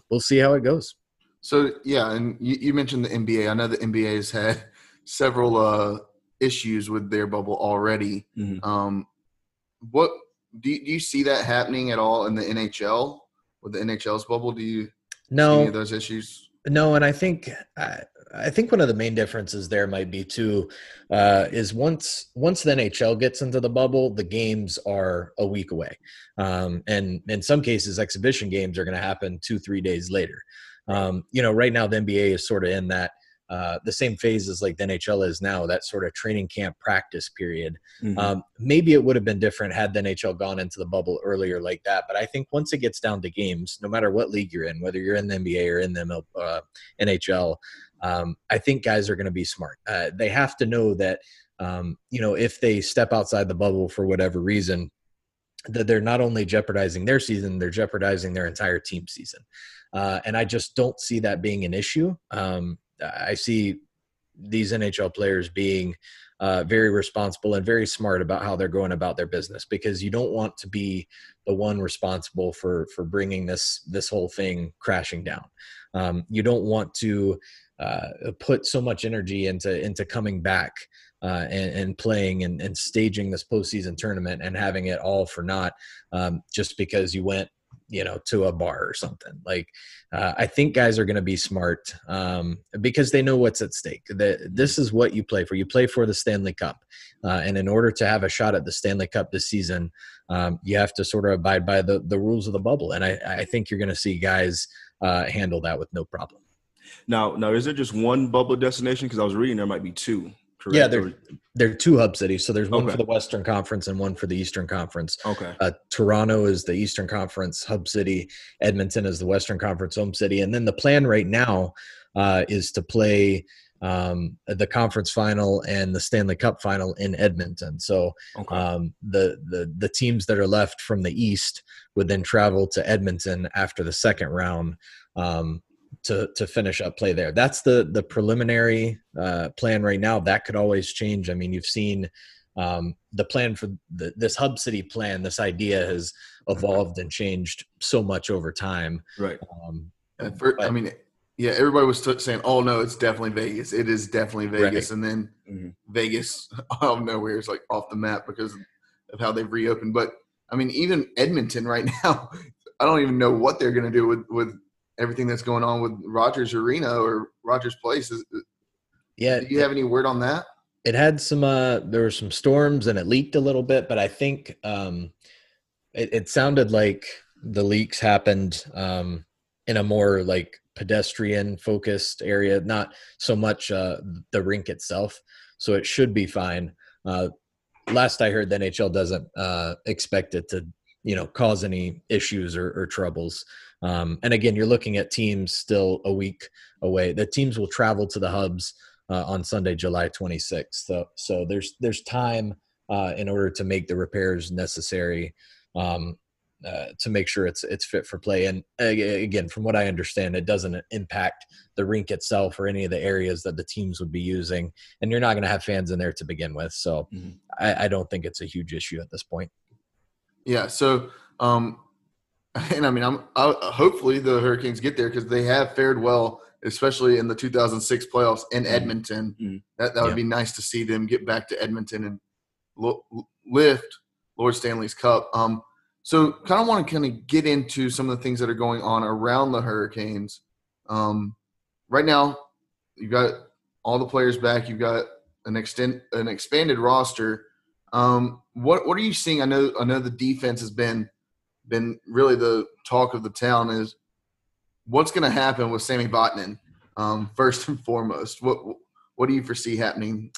we'll see how it goes. So, yeah, and you mentioned the NBA. I know the NBA has had several issues with their bubble already. Mm-hmm. What do you see that happening at all in the NHL with the NHL's bubble? Do you see any of those issues? No, and I think one of the main differences there might be too is once the NHL gets into the bubble, the games are a week away, and in some cases, exhibition games are going to happen 2-3 days later. Right now the NBA is sort of in that the same phase as like the NHL is now, that sort of training camp practice period. Mm-hmm. Maybe it would have been different had the NHL gone into the bubble earlier like that. But I think once it gets down to games, no matter what league you're in, whether you're in the NBA or in the NHL, I think guys are going to be smart. They have to know that, if they step outside the bubble for whatever reason, that they're not only jeopardizing their season, they're jeopardizing their entire team season. And I just don't see that being an issue. I see these NHL players being very responsible and very smart about how they're going about their business, because you don't want to be the one responsible for bringing this whole thing crashing down. You don't want to put so much energy into coming back and playing and staging this postseason tournament and having it all for naught just because you went to a bar or something. Like, I think guys are going to be smart because they know what's at stake. This is what you play for. You play for the Stanley Cup. And in order to have a shot at the Stanley Cup this season, you have to sort of abide by the rules of the bubble. And I think you're going to see guys handle that with no problem. Now, is there just one bubble destination? Because I was reading there might be two. Correct? Yeah, there are two hub cities. So there's one for the Western Conference and one for the Eastern Conference. Okay. Toronto is the Eastern Conference hub city. Edmonton is the Western Conference home city. And then the plan right now is to play the conference final and the Stanley Cup final in Edmonton. So the teams that are left from the East would then travel to Edmonton after the second round to finish up play there. That's the preliminary plan right now. That could always change. I mean, you've seen the plan for this hub city plan. This idea has evolved and changed so much over time. Right. Everybody was saying, "Oh no, it's definitely Vegas. It is definitely Vegas." Right. And then Vegas out of nowhere is like off the map because of how they've reopened. But I mean, even Edmonton right now, I don't even know what they're going to do with everything that's going on with Rogers Arena or Rogers Place. Do you have any word on that? It had some, there were some storms and it leaked a little bit, but I think it sounded like the leaks happened in a more like pedestrian focused area, not so much the rink itself. So it should be fine. Last I heard, the NHL doesn't expect it to, cause any issues or troubles. And again, you're looking at teams still a week away. The teams will travel to the hubs on Sunday, July 26th. So there's time in order to make the repairs necessary to make sure it's fit for play. And again, from what I understand, it doesn't impact the rink itself or any of the areas that the teams would be using. And you're not going to have fans in there to begin with. So I don't think it's a huge issue at this point. Yeah. So, and I mean, hopefully the Hurricanes get there because they have fared well, especially in the 2006 playoffs in Edmonton. Mm-hmm. That would be nice to see them get back to Edmonton and lift Lord Stanley's Cup. So kind of want to get into some of the things that are going on around the Hurricanes. Right now, you've got all the players back. You've got an expanded roster. What are you seeing? I know the defense has been really the talk of the town. Is what's going to happen with Sammy Vatanen first and foremost? What do you foresee happening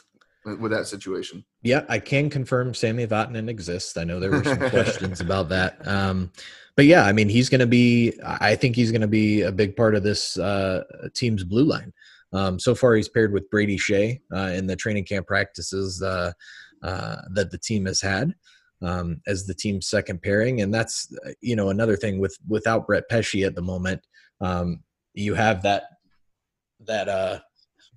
with that situation? Yeah, I can confirm Sammy Vatanen exists. I know there were some questions about that. But yeah, I mean, I think he's going to be a big part of this team's blue line. So far he's paired with Brady Shea in the training camp practices that the team has had. As the team's second pairing. And that's, another thing without Brett Pesci at the moment, you have that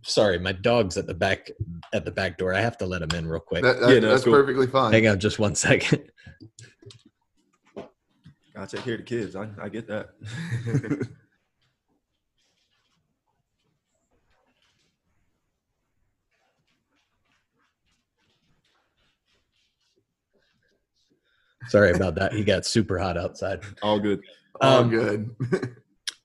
sorry, my dog's at the back door. I have to let him in real quick. That's cool. Perfectly fine. Hang on just one second. I'll take care of the kids. I get that. Sorry about that. He got super hot outside. All good. All good.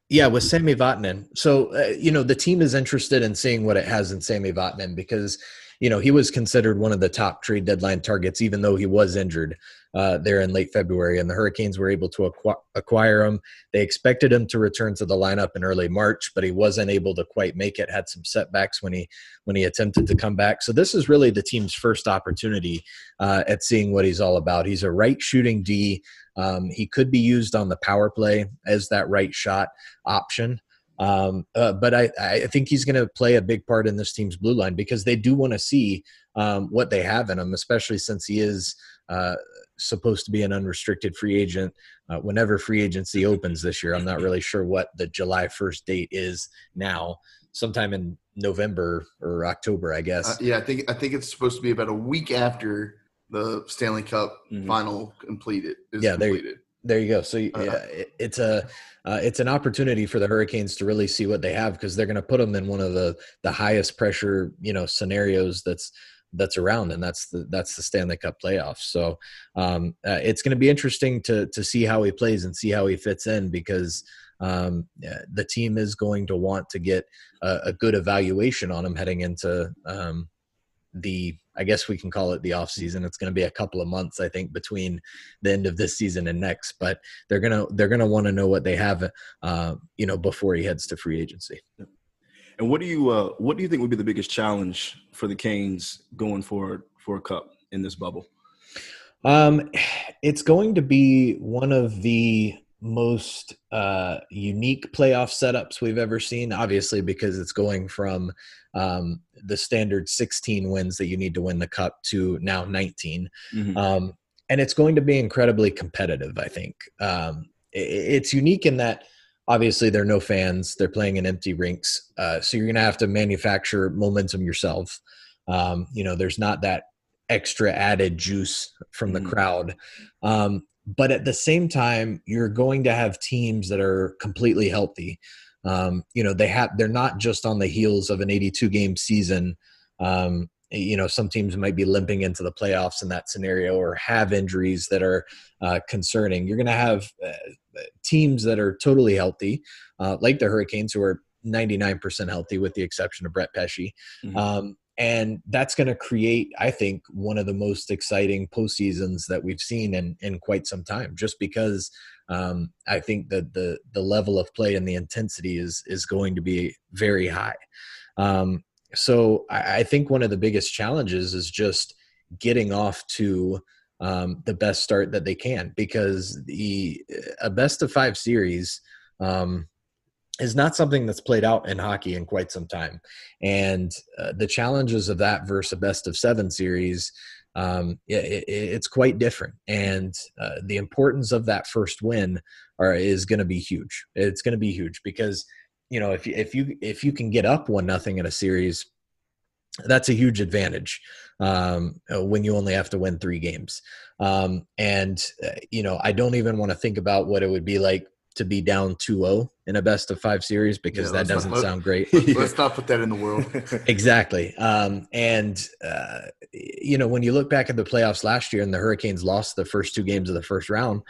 Yeah, with Sammy Vatanen. So, the team is interested in seeing what it has in Sammy Vatanen because, he was considered one of the top trade deadline targets, even though he was injured there in late February, and the Hurricanes were able to acquire him. They expected him to return to the lineup in early March, but he wasn't able to quite make it, had some setbacks when he attempted to come back. So this is really the team's first opportunity at seeing what he's all about. He's a right shooting D. He could be used on the power play as that right shot option. But I think he's going to play a big part in this team's blue line because they do want to see what they have in him, especially since he is supposed to be an unrestricted free agent whenever free agency opens this year. I'm not really sure what the July 1st date is now, sometime in November or October, I guess. I think it's supposed to be about a week after the Stanley Cup final completed. There you go. So it's an opportunity for the Hurricanes to really see what they have because they're going to put them in one of the highest pressure, scenarios that's around, and that's the Stanley Cup playoffs. So it's going to be interesting to see how he plays and see how he fits in because the team is going to want to get a good evaluation on him heading into I guess we can call it the off season. It's going to be a couple of months, I think, between the end of this season and next. But they're gonna want to know what they have, before he heads to free agency. And what do you think would be the biggest challenge for the Canes going forward for a cup in this bubble? It's going to be one of the most unique playoff setups we've ever seen, obviously, because it's going from the standard 16 wins that you need to win the cup to now 19. Mm-hmm. And it's going to be incredibly competitive, I think. It's unique in that, obviously, there are no fans. They're playing in empty rinks. So you're going to have to manufacture momentum yourself. There's not that extra added juice from the crowd. But at the same time, you're going to have teams that are completely healthy. They're not just on the heels of an 82-game season. Some teams might be limping into the playoffs in that scenario or have injuries that are concerning. You're going to have teams that are totally healthy, like the Hurricanes, who are 99% healthy with the exception of Brett Pesci. Mm-hmm. And that's going to create, I think, one of the most exciting postseasons that we've seen in quite some time, just because I think that the level of play and the intensity is going to be very high. So I think one of the biggest challenges is just getting off to the best start that they can, because a best-of-5 series is not something that's played out in hockey in quite some time. And the challenges of that versus a best-of-7 series, it's quite different. And the importance of that first win is going to be huge. It's going to be huge because, if you can get up 1-0 in a series, that's a huge advantage when you only have to win 3 games. I don't even want to think about what it would be like to be down 2-0 in a best-of-5 series, because that doesn't sound great. Let's not put that in the world. Exactly. When you look back at the playoffs last year, and the Hurricanes lost the first 2 games of the first round,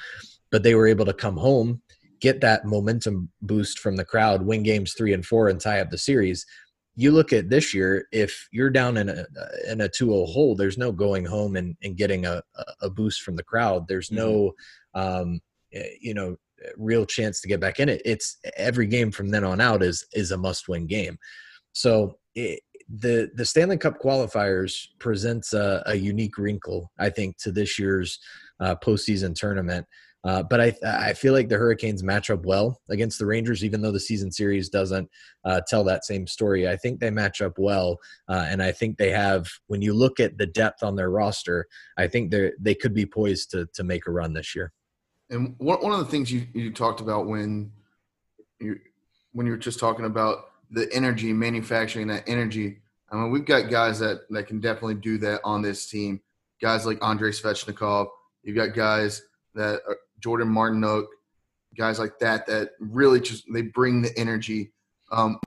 but they were able to come home, get that momentum boost from the crowd, win games 3 and 4, and tie up the series. You look at this year, if you're down in a 2-0 hole, there's no going home and getting a boost from the crowd. There's no, real chance to get back in it. It's every game from then on out is a must-win game. So the Stanley Cup qualifiers presents a unique wrinkle, I think, to this year's postseason tournament. But I feel like the Hurricanes match up well against the Rangers, even though the season series doesn't tell that same story. I think they match up well, and I think they have. When you look at the depth on their roster, I think they could be poised to make a run this year. And one of the things you talked about when you were just talking about the energy, manufacturing that energy. I mean, we've got guys that can definitely do that on this team. Guys like Andrei Svechnikov. You've got guys that are Jordan Martinook, guys like that really just they bring the energy. Of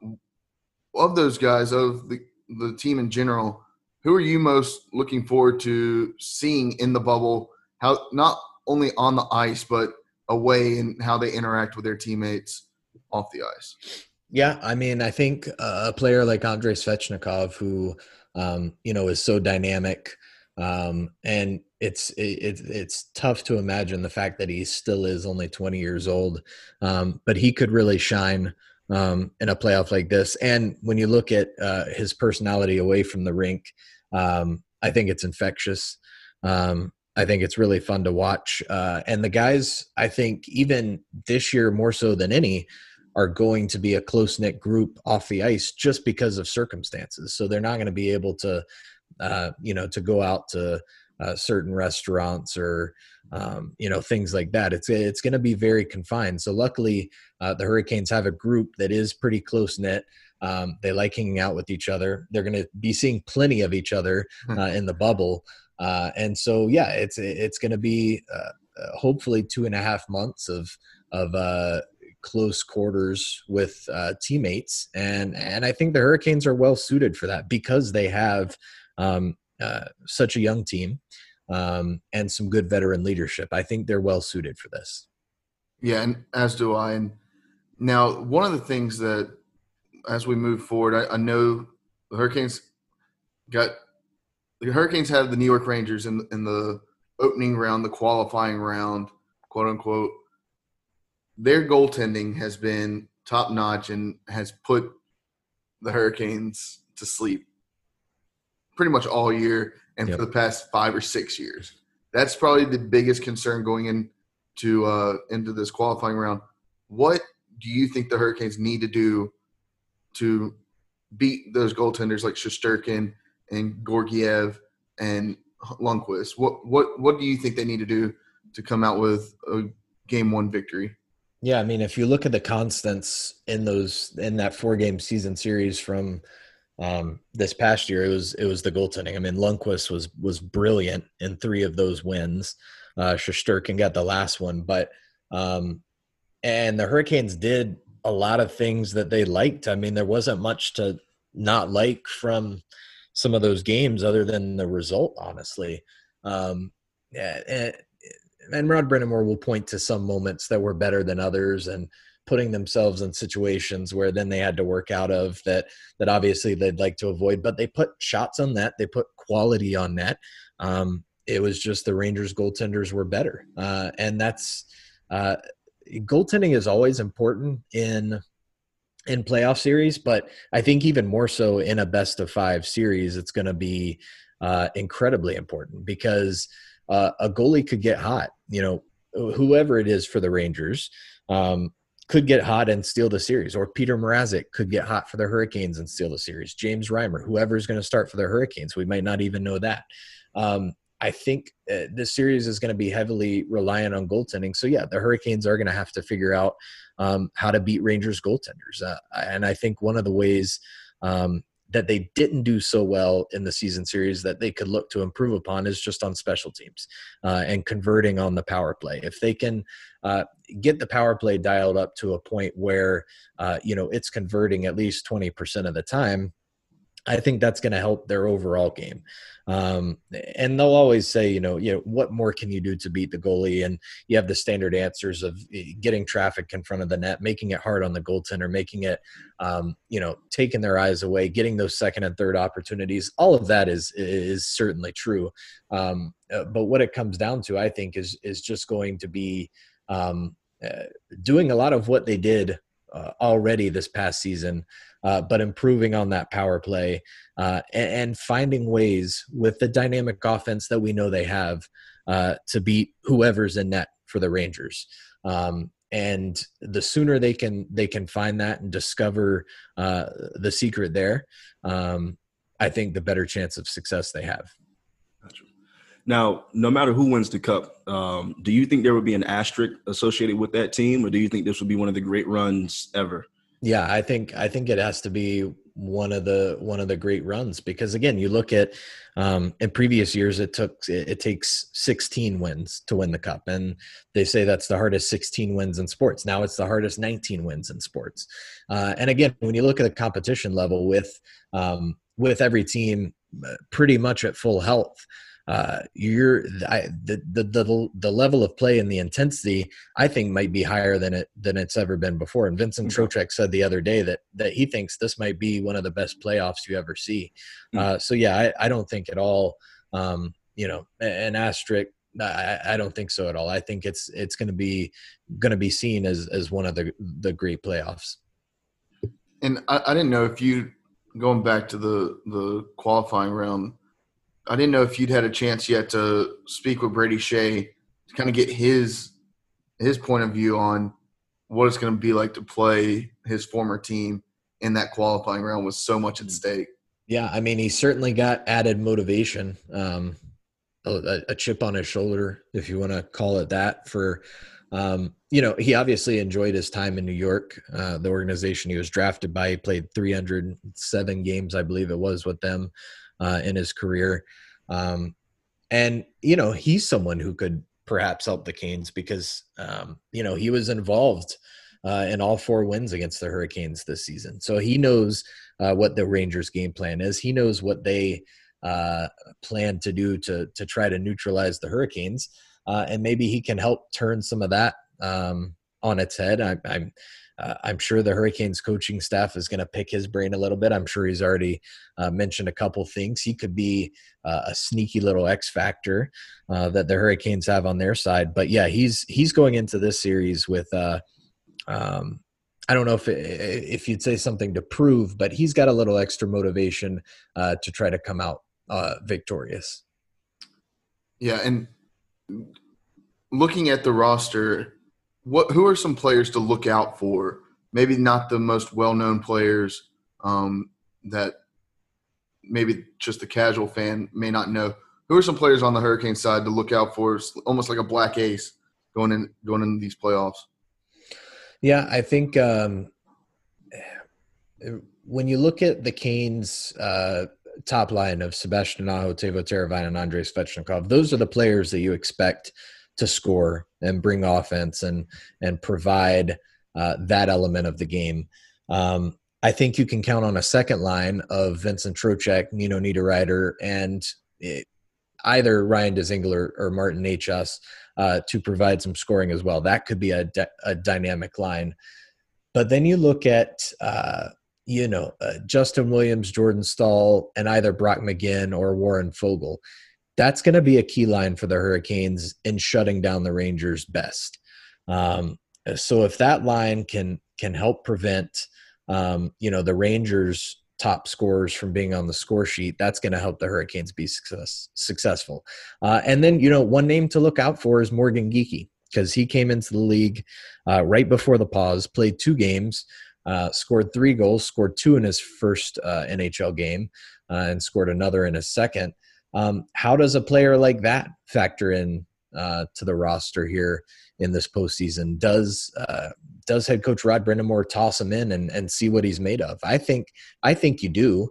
those guys, of the team in general, who are you most looking forward to seeing in the bubble? How not only on the ice, but away and how they interact with their teammates off the ice. Yeah, I mean, I think a player like Andrei Svechnikov, who is so dynamic, and it's tough to imagine the fact that he still is only 20 years old, but he could really shine in a playoff like this. And when you look at his personality away from the rink, I think it's infectious. I think it's really fun to watch. And the guys, I think even this year more so than any, are going to be a close-knit group off the ice just because of circumstances. So they're not going to be able to, to go out to certain restaurants or, things like that. It's going to be very confined. So luckily the Hurricanes have a group that is pretty close-knit. They like hanging out with each other. They're going to be seeing plenty of each other in the bubble. And so, yeah, it's going to be hopefully 2.5 months of close quarters with teammates. And I think the Hurricanes are well suited for that because they have such a young team and some good veteran leadership. I think they're well suited for this. Yeah, and as do I. And now, one of the things that, as we move forward, I know the Hurricanes have the New York Rangers in the opening round, the qualifying round, quote unquote. Their goaltending has been top notch and has put the Hurricanes to sleep pretty much all year and for the past 5 or 6 years. That's probably the biggest concern going into this qualifying round. What do you think the Hurricanes need to do to beat those goaltenders like Shesterkin and Gorgiev and Lundqvist? What do you think they need to do to come out with a game one victory? Yeah, I mean, if you look at the constants in that 4-game season series from this past year, it was the goaltending. I mean, Lundqvist was brilliant in 3 of those wins. Shesterkin got the last one, but and the Hurricanes did a lot of things that they liked. I mean, there wasn't much to not like from some of those games other than the result, honestly. And Rod Brindamore will point to some moments that were better than others and putting themselves in situations where then they had to work out of that obviously they'd like to avoid, but they put shots on net. They put quality on net. It was just the Rangers goaltenders were better. And that's goaltending is always important in playoff series, but I think even more so in a best-of-5 series, it's going to be incredibly important because a goalie could get hot. Whoever it is for the Rangers could get hot and steal the series, or Peter Mrazek could get hot for the Hurricanes and steal the series. James Reimer, whoever's going to start for the Hurricanes, we might not even know that. I think this series is going to be heavily reliant on goaltending. So, yeah, the Hurricanes are going to have to figure out how to beat Rangers goaltenders. And I think one of the ways that they didn't do so well in the season series that they could look to improve upon is just on special teams and converting on the power play. If they can get the power play dialed up to a point where, it's converting at least 20% of the time, I think that's going to help their overall game. And they'll always say, what more can you do to beat the goalie? And you have the standard answers of getting traffic in front of the net, making it hard on the goaltender, making it, taking their eyes away, getting those second and third opportunities. All of that is certainly true. But what it comes down to, I think, is just going to be doing a lot of what they did already this past season, but improving on that power play and finding ways with the dynamic offense that we know they have to beat whoever's in net for the Rangers. And the sooner they can find that and discover the secret there, I think the better chance of success they have. Gotcha. Now, no matter who wins the Cup, do you think there would be an asterisk associated with that team, or do you think this would be one of the great runs ever? Yeah, I think it has to be one of the great runs because, again, you look at in previous years it takes 16 wins to win the Cup, and they say that's the hardest 16 wins in sports. Now it's the hardest 19 wins in sports. And again, when you look at the competition level with every team pretty much at full health. the level of play and the intensity, I think, might be higher than it's ever been before. And Vincent Trocheck said the other day that he thinks this might be one of the best playoffs you ever see. So yeah, I don't think at all, an asterisk. I don't think so at all. I think it's going to be seen as one of the great playoffs. And I didn't know if you, going back to the qualifying round, I didn't know if you'd had a chance yet to speak with Brady Shea to kind of get his point of view on what it's going to be like to play his former team in that qualifying round with so much at stake. Yeah, I mean, he certainly got added motivation, a chip on his shoulder, if you want to call it that, for he obviously enjoyed his time in New York, the organization he was drafted by. He played 307 games, I believe it was, with them in his career. And he's someone who could perhaps help the Canes because, he was involved in all four wins against the Hurricanes this season. So he knows what the Rangers' game plan is. He knows what they plan to do to try to neutralize the Hurricanes. And maybe he can help turn some of that on its head. I'm sure the Hurricanes coaching staff is going to pick his brain a little bit. I'm sure he's already mentioned a couple things. He could be a sneaky little X factor that the Hurricanes have on their side. But yeah, he's going into this series with I don't know if you'd say something to prove, but he's got a little extra motivation to try to come out victorious. Yeah, and looking at the roster, who are some players to look out for? Maybe not the most well-known players that maybe just the casual fan may not know. Who are some players on the Hurricane side to look out for? It's almost like a black ace going into these playoffs. Yeah, I think when you look at the Canes top line of Sebastian Aho, Teuvo Teravainen, and Andrei Svechnikov, those are the players that you expect to score and bring offense and provide that element of the game. I think you can count on a second line of Vincent Trocheck, Nino Niederreiter, and either Ryan Dzingel or Martin Necas to provide some scoring as well. That could be a dynamic line. But then you look at Justin Williams, Jordan Staal, and either Brock McGinn or Warren Fogle. That's going to be a key line for the Hurricanes in shutting down the Rangers' best. So if that line can help prevent, the Rangers' top scorers from being on the score sheet, that's going to help the Hurricanes be successful. And then, one name to look out for is Morgan Geekie, because he came into the league right before the pause, played 2 games, scored 3 goals, scored 2 in his first NHL game, and scored another in his second. How does a player like that factor in to the roster here in this postseason? Does head coach Rod Brindamore toss him in and see what he's made of? I think you do,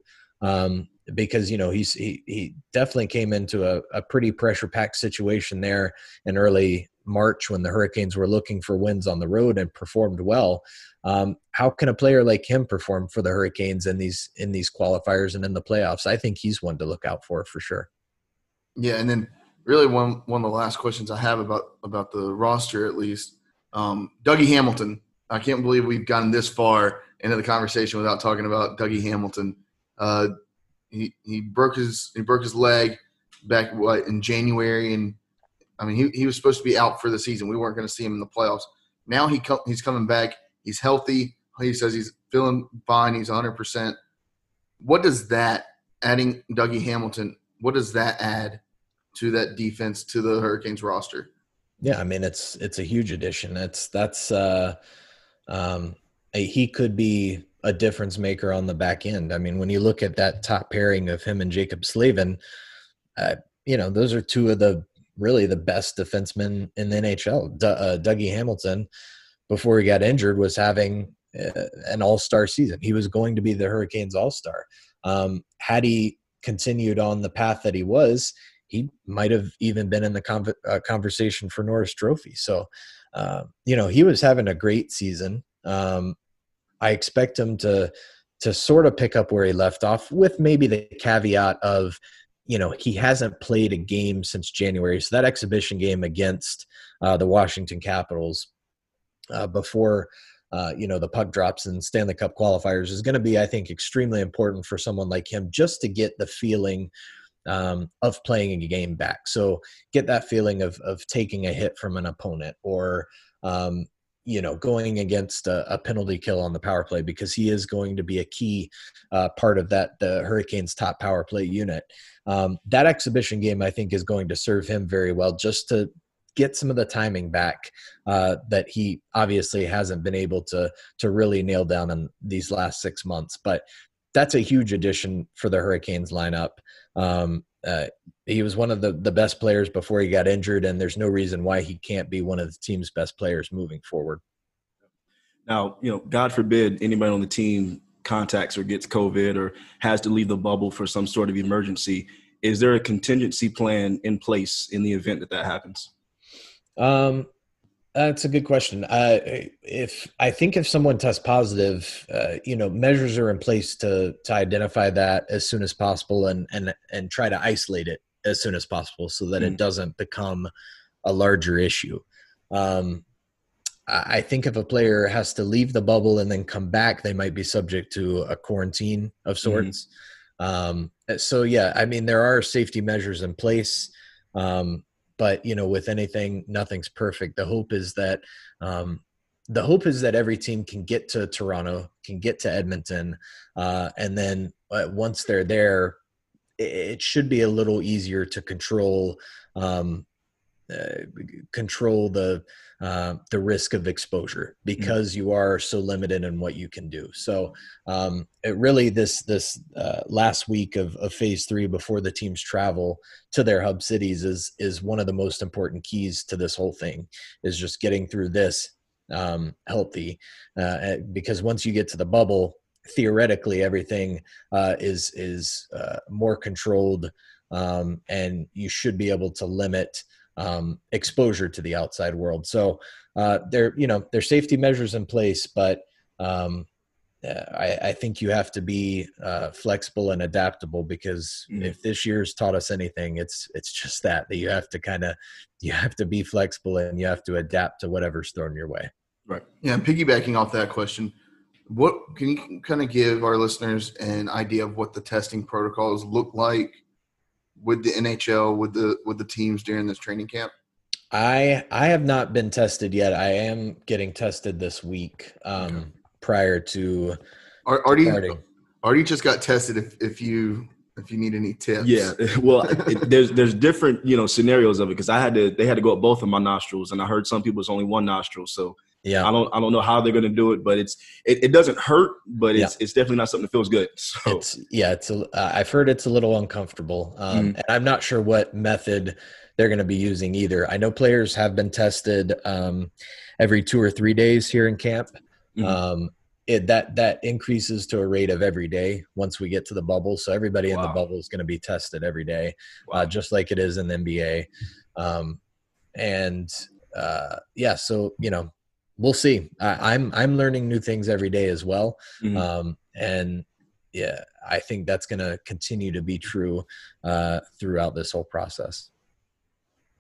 because he definitely came into a pretty pressure-packed situation there in early March when the Hurricanes were looking for wins on the road and performed well. How can a player like him perform for the Hurricanes in these qualifiers and in the playoffs? I think he's one to look out for sure. Yeah, and then really one of the last questions I have about the roster, at least, Dougie Hamilton. I can't believe we've gotten this far into the conversation without talking about Dougie Hamilton. He broke his leg back in January, and I mean he was supposed to be out for the season. We weren't going to see him in the playoffs. Now he's coming back. He's healthy. He says he's feeling fine. He's 100%. What does that, adding Dougie Hamilton, what does that add to that defense, to the Hurricanes roster? Yeah, I mean, it's a huge addition. He could be a difference maker on the back end. I mean, when you look at that top pairing of him and Jacob Slavin, those are two of the best defensemen in the NHL. Dougie Hamilton, before he got injured, was having an all-star season. He was going to be the Hurricanes all-star. Had he continued on the path that he was, he might have even been in the conversation for Norris Trophy. So, he was having a great season. I expect him to sort of pick up where he left off, with maybe the caveat of you know, he hasn't played a game since January. So that exhibition game against the Washington Capitals before, you know, the puck drops and Stanley Cup qualifiers is going to be, I think, extremely important for someone like him just to get the feeling of playing a game back. So get that feeling of taking a hit from an opponent or, you know, going against a penalty kill on the power play, because he is going to be a key part of that, the Hurricanes' top power play unit. That exhibition game, I think, is going to serve him very well just to get some of the timing back that he obviously hasn't been able to really nail down in these last 6 months. But that's a huge addition for the Hurricanes lineup. He was one of the best players before he got injured, and there's no reason why he can't be one of the team's best players moving forward. Now, you know, God forbid anybody on the team contacts or gets COVID or has to leave the bubble for some sort of emergency. Is there a contingency plan in place in the event that that happens? That's a good question. I think if someone tests positive, you know, measures are in place to identify that as soon as possible and try to isolate it as soon as possible so that it doesn't become a larger issue. I think if a player has to leave the bubble and then come back, they might be subject to a quarantine of sorts. So yeah, I mean, there are safety measures in place. But, you know, with anything, nothing's perfect. The hope is that every team can get to Toronto, can get to Edmonton, and then once they're there, it should be a little easier to control the risk of exposure because you are so limited in what you can do. So it really this last week of phase three before the teams travel to their hub cities is one of the most important keys to this whole thing, is just getting through this healthy, because once you get to the bubble, theoretically everything is more controlled, and you should be able to limit exposure to the outside world. So there's safety measures in place, but I think you have to be flexible and adaptable, because if this year's taught us anything, it's just that you have to be flexible and you have to adapt to whatever's thrown your way. Right. Yeah. And piggybacking off that question, what can you kind of give our listeners an idea of what the testing protocols look like with the NHL, with the teams during this training camp? I have not been tested yet. I am getting tested this week prior to starting. Artie just got tested. If you need any tips, yeah. Well, there's different scenarios of it, because they had to go up both of my nostrils, and I heard some people it's only one nostril. So yeah, I don't know how they're going to do it, but it doesn't hurt, but it's definitely not something that feels good. So I've heard it's a little uncomfortable, and I'm not sure what method they're going to be using either. I know players have been tested every 2 or 3 days here in camp. That increases to a rate of every day once we get to the bubble. So everybody in the bubble is going to be tested every day, just like it is in the NBA. So we'll see. I'm learning new things every day as well. I think that's going to continue to be true throughout this whole process.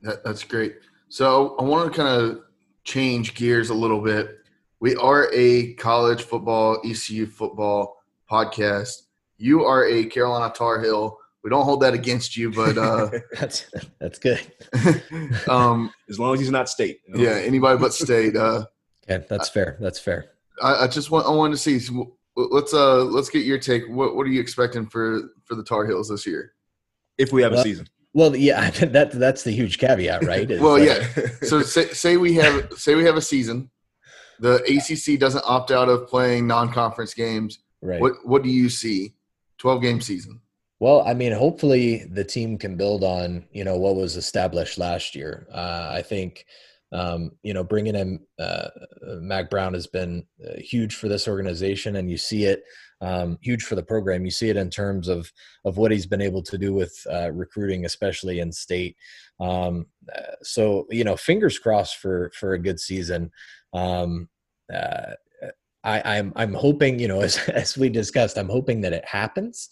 That's great. So I want to kind of change gears a little bit. We are a college football, ECU football podcast. You are a Carolina Tar Heel. We don't hold that against you, but that's good. As long as he's not state. Yeah, anybody but state. Okay, fair. That's fair. I wanted to see. So let's get your take. What are you expecting for the Tar Heels this year, if we have a season? Well, yeah, that's the huge caveat, right? So say we have a season. The ACC doesn't opt out of playing non-conference games. Right. What do you see? 12-game season. Well, I mean, hopefully the team can build on, what was established last year. I think, bringing in Mac Brown has been huge for this organization, and you see it huge for the program. You see it in terms of what he's been able to do with recruiting, especially in state. Fingers crossed for a good season. I'm hoping, as we discussed, I'm hoping that it happens.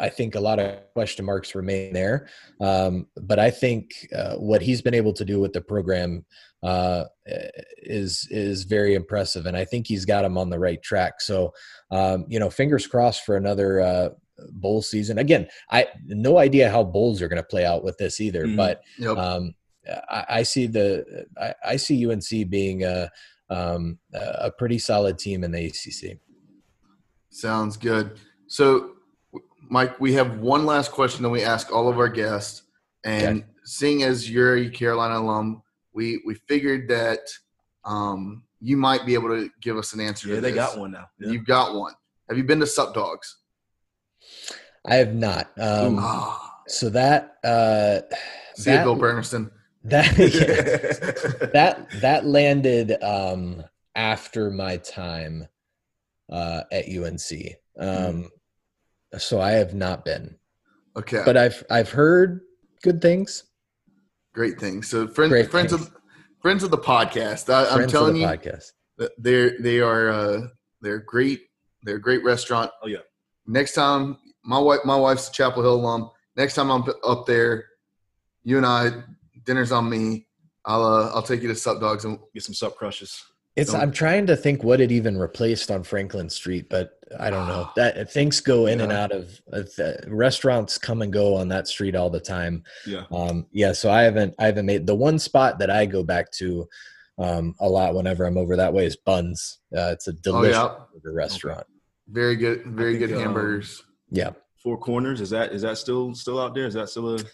I think a lot of question marks remain there. But I think what he's been able to do with the program is very impressive. And I think he's got him on the right track. So, fingers crossed for another bowl season. Again, I no idea how bowls are going to play out with this either, but I see UNC being a pretty solid team in the ACC. Sounds good. So, Mike, we have one last question that we ask all of our guests. And seeing as you're a Carolina alum, we figured that you might be able to give us an answer to this. Yeah, they got one now. Yeah. You've got one. Have you been to Sup Dogs? I have not. So that see you, Bill Bernerson. That landed after my time at UNC. So I have not been. Okay. But I've heard good things. Great things. So friends of the podcast. I'm telling you, podcast. They're great. They're a great restaurant. Oh yeah. Next time, my wife's a Chapel Hill alum. Next time I'm up there, you and I, dinner's on me. I'll take you to Sup Dogs and get some Sup Crushes. I'm trying to think what it even replaced on Franklin Street, but I don't know. That things go in and out of restaurants come and go on that street all the time. Yeah. So I haven't made the one spot that I go back to a lot whenever I'm over that way is Buns. It's a delicious burger restaurant. Okay. Very good. Very good hamburgers. Four Corners. Is that still out there? Is that still a?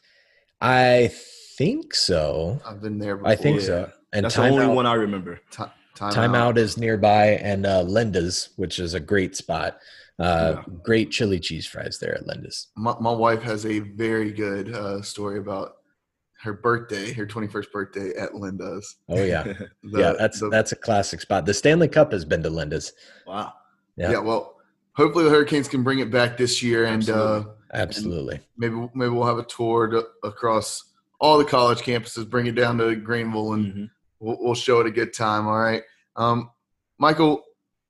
I think so. I've been there before. I think so. And that's the only one I remember. Time Out is nearby, and Linda's, which is a great spot. Great chili cheese fries there at Linda's. My wife has a very good story about her 21st birthday at Linda's. Oh, yeah. That's a classic spot. The Stanley Cup has been to Linda's. Wow. Yeah, well, hopefully the Hurricanes can bring it back this year. Absolutely. And maybe we'll have a tour across all the college campuses, bring it down to Greenville, and we'll show it a good time. All right. Michael,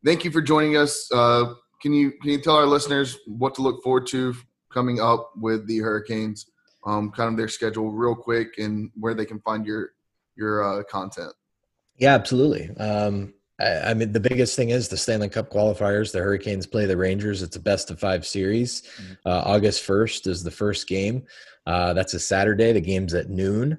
thank you for joining us. Can you tell our listeners what to look forward to coming up with the Hurricanes, kind of their schedule real quick and where they can find your content? Yeah, absolutely. I mean, the biggest thing is the Stanley Cup qualifiers. The Hurricanes play the Rangers. It's a best-of-5 series. August 1st is the first game. That's a Saturday. The game's at noon.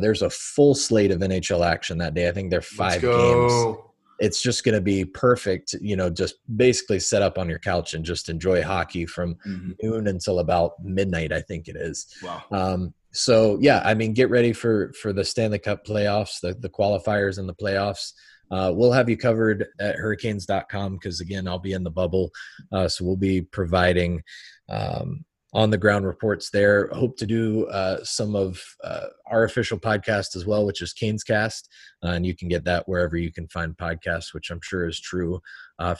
There's a full slate of NHL action that day. I think there are 5 games. It's just going to be perfect, just basically set up on your couch and just enjoy hockey from noon until about midnight, I think it is. Wow. Get ready for the Stanley Cup playoffs, the qualifiers and the playoffs. We'll have you covered at hurricanes.com because, again, I'll be in the bubble. So we'll be providing on-the-ground reports there. Hope to do some of our official podcast as well, which is Canes Cast, and you can get that wherever you can find podcasts, which I'm sure is true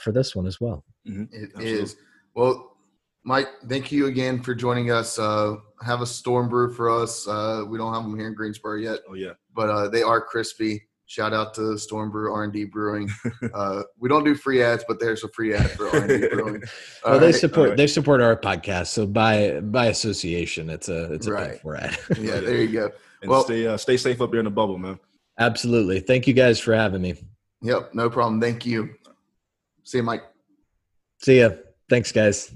for this one as well. It is. Well, Mike, thank you again for joining us. Have a storm brew for us. We don't have them here in Greensboro yet. Oh, yeah. But they are crispy. Shout out to Storm Brew R&D Brewing. We don't do free ads, but there's a free ad for R&D Brewing. They support our podcast, so by association, it's a big for ad. Yeah, there you go. And stay safe up there in the bubble, man. Absolutely. Thank you guys for having me. Yep, no problem. Thank you. See you, Mike. See ya. Thanks, guys.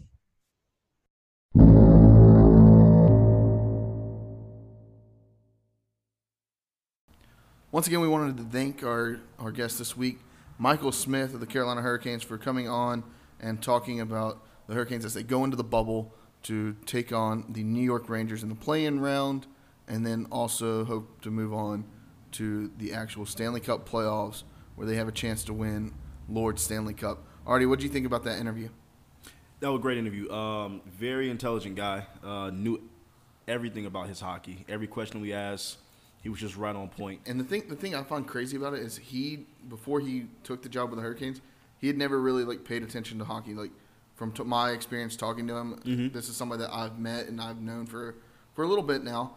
Once again, we wanted to thank our guest this week, Michael Smith of the Carolina Hurricanes, for coming on and talking about the Hurricanes as they go into the bubble to take on the New York Rangers in the play-in round, and then also hope to move on to the actual Stanley Cup playoffs where they have a chance to win Lord Stanley Cup. Artie, what did you think about that interview? That was a great interview. Very intelligent guy. Knew everything about his hockey. Every question we asked, he was just right on point. And the thing I find crazy about it is before he took the job with the Hurricanes, he had never really paid attention to hockey. My experience talking to him, this is somebody that I've met and I've known for a little bit now.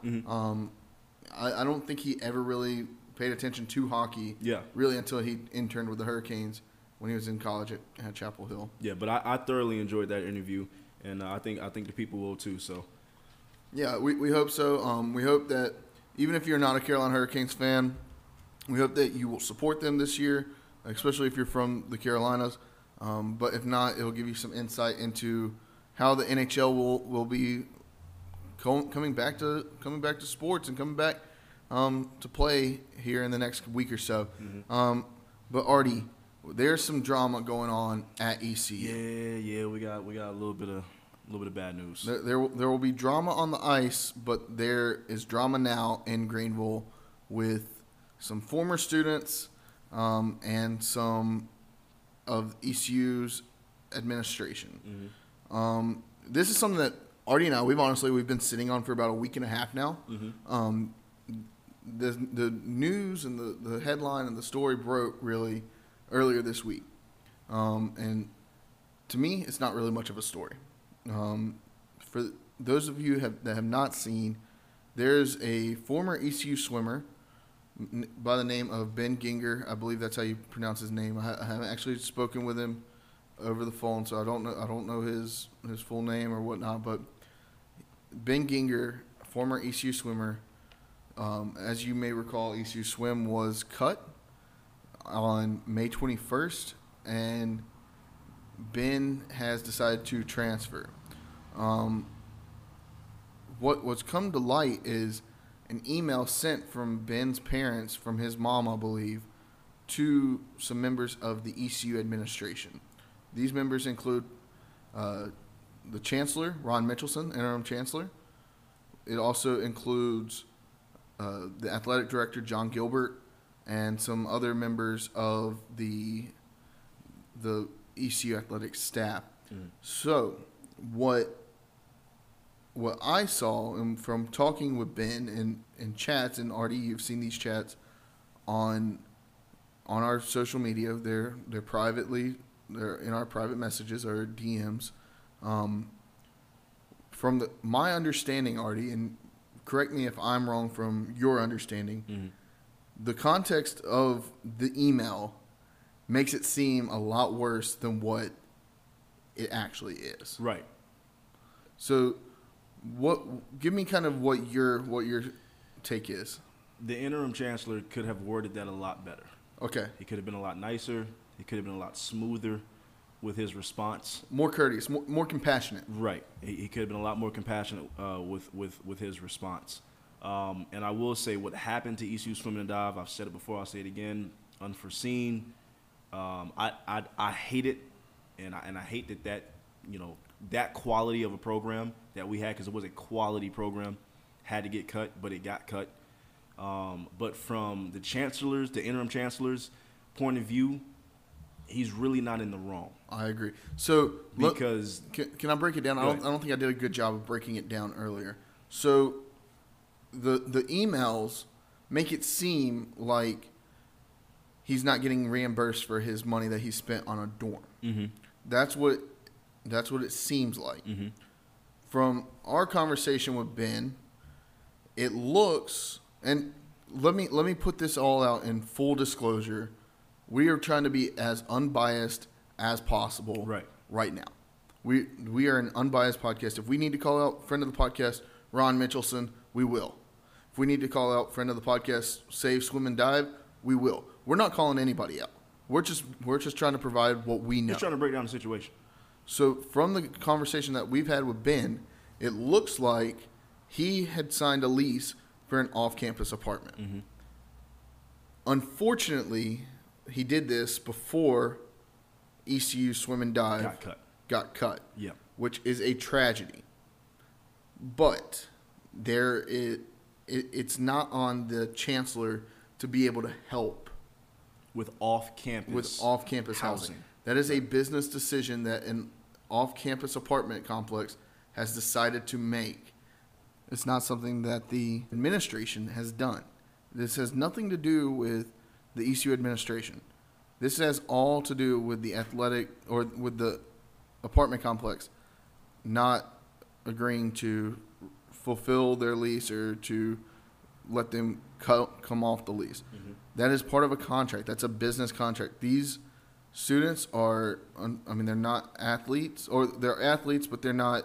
I don't think he ever really paid attention to hockey. Yeah. Really until he interned with the Hurricanes when he was in college at Chapel Hill. Yeah, but I thoroughly enjoyed that interview. and I think the people will too. So, yeah, we hope so. We hope that even if you're not a Carolina Hurricanes fan, we hope that you will support them this year, especially if you're from the Carolinas. But if not, it will give you some insight into how the NHL will be coming back to sports and coming back to play here in the next week or so. Mm-hmm. But Artie, there's some drama going on at ECU. Yeah, we got a little bit of bad news. There will be drama on the ice, but there is drama now in Greenville with some former students and some of ECU's administration. Mm-hmm. This is something that Artie and I, we've been sitting on for about a week and a half now. Mm-hmm. The news and the headline and the story broke really earlier this week. And to me, it's not really much of a story. For those of you that have not seen, there's a former ECU swimmer by the name of Ben Ginger. I believe that's how you pronounce his name. I haven't actually spoken with him over the phone, so I don't know his full name or whatnot. But Ben Ginger, former ECU swimmer, as you may recall, ECU swim was cut on May 21st, and Ben has decided to transfer. What's come to light is an email sent from Ben's parents, from his mom, I believe, to some members of the ECU administration. These members include the chancellor, Ron Mitchelson, interim chancellor. It also includes the athletic director, John Gilbert, and some other members of the ECU athletic staff. Mm. So what I saw, and from talking with Ben in chats, and Artie, you've seen these chats on our social media. They're privately, they're in our private messages or DMs. From my understanding, Artie, and correct me if I'm wrong from your understanding, mm-hmm. The context of the email makes it seem a lot worse than what it actually is. Right. So give me kind of what your take is. The interim chancellor could have worded that a lot better. Okay. He could have been a lot nicer. He could have been a lot smoother with his response. More courteous, more compassionate. Right. He could have been a lot more compassionate with his response. And I will say what happened to ECU Swimming and Dive, I've said it before, I'll say it again, unforeseen. I hate it, and I hate that you know, that quality of a program that we had, because it was a quality program, had to get cut, but it got cut. But from the interim chancellor's point of view, he's really not in the wrong. I agree. So because can I break it down? I don't think I did a good job of breaking it down earlier. So the emails make it seem like he's not getting reimbursed for his money that he spent on a dorm. Mm-hmm. That's what it seems like. Mm-hmm. From our conversation with Ben, it looks, and let me put this all out in full disclosure. We are trying to be as unbiased as possible right now. We are an unbiased podcast. If we need to call out friend of the podcast, Ron Mitchelson, we will. If we need to call out friend of the podcast, Save Swim and Dive, we will. We're not calling anybody out. We're just trying to provide what we know. We're trying to break down the situation. So from the conversation that we've had with Ben, it looks like he had signed a lease for an off-campus apartment. Mm-hmm. Unfortunately, he did this before ECU Swim and Dive got cut. Yeah, which is a tragedy. But it's not on the chancellor to be able to help with off-campus housing. That is a business decision that an off-campus apartment complex has decided to make. It's not something that the administration has done. This has nothing to do with the ECU administration. This has all to do with the athletic, or with the apartment complex not agreeing to fulfill their lease or to let them come off the lease. Mm-hmm. That is part of a contract. That's a business contract. These students are, I mean, they're not athletes, or they're athletes, but they're not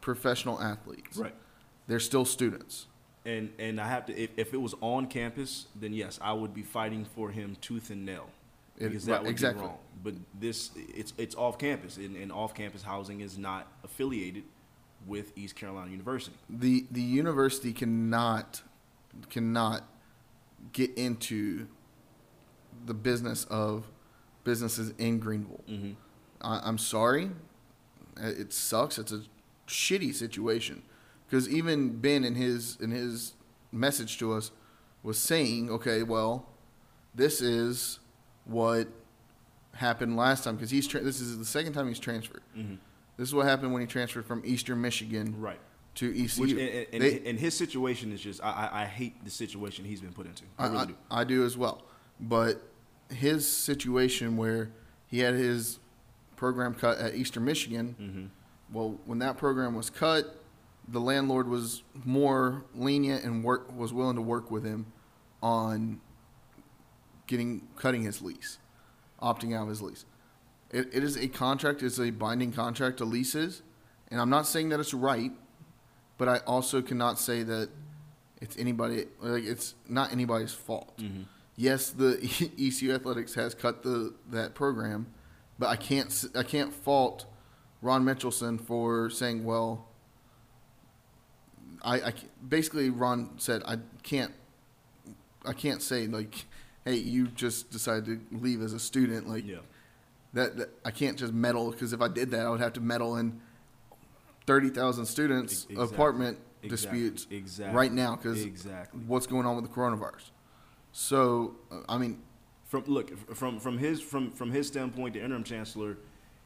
professional athletes. Right. They're still students. And I have to, if it was on campus, then yes, I would be fighting for him tooth and nail. Because that would be wrong. But this, it's off campus, and off campus housing is not affiliated with East Carolina University. The university cannot get into the business of businesses in Greenville. Mm-hmm. I'm sorry, it sucks. It's a shitty situation. Because even Ben in his message to us was saying, okay, well, this is what happened last time, because this is the second time he's transferred. Mm-hmm. This is what happened when he transferred from Eastern Michigan right to ECU. Which, and his situation is just, I hate the situation he's been put into. I really do. I do as well. But his situation where he had his program cut at Eastern Michigan, mm-hmm. well, when that program was cut, the landlord was more lenient and was willing to work with him on cutting his lease, opting out of his lease. It is a contract. It's a binding contract to leases. And I'm not saying that it's right, but I also cannot say that it's not anybody's fault. Mm-hmm. Yes, the ECU Athletics has cut that program, but I can't fault Ron Mitchelson for saying, well, basically Ron said, I can't say, like, hey, you just decided to leave as a student. Like, yeah. that I can't just meddle, because if I did that, I would have to meddle in 30,000 students' apartment disputes right now because what's going on with the coronavirus. So, I mean, from his standpoint, the interim chancellor,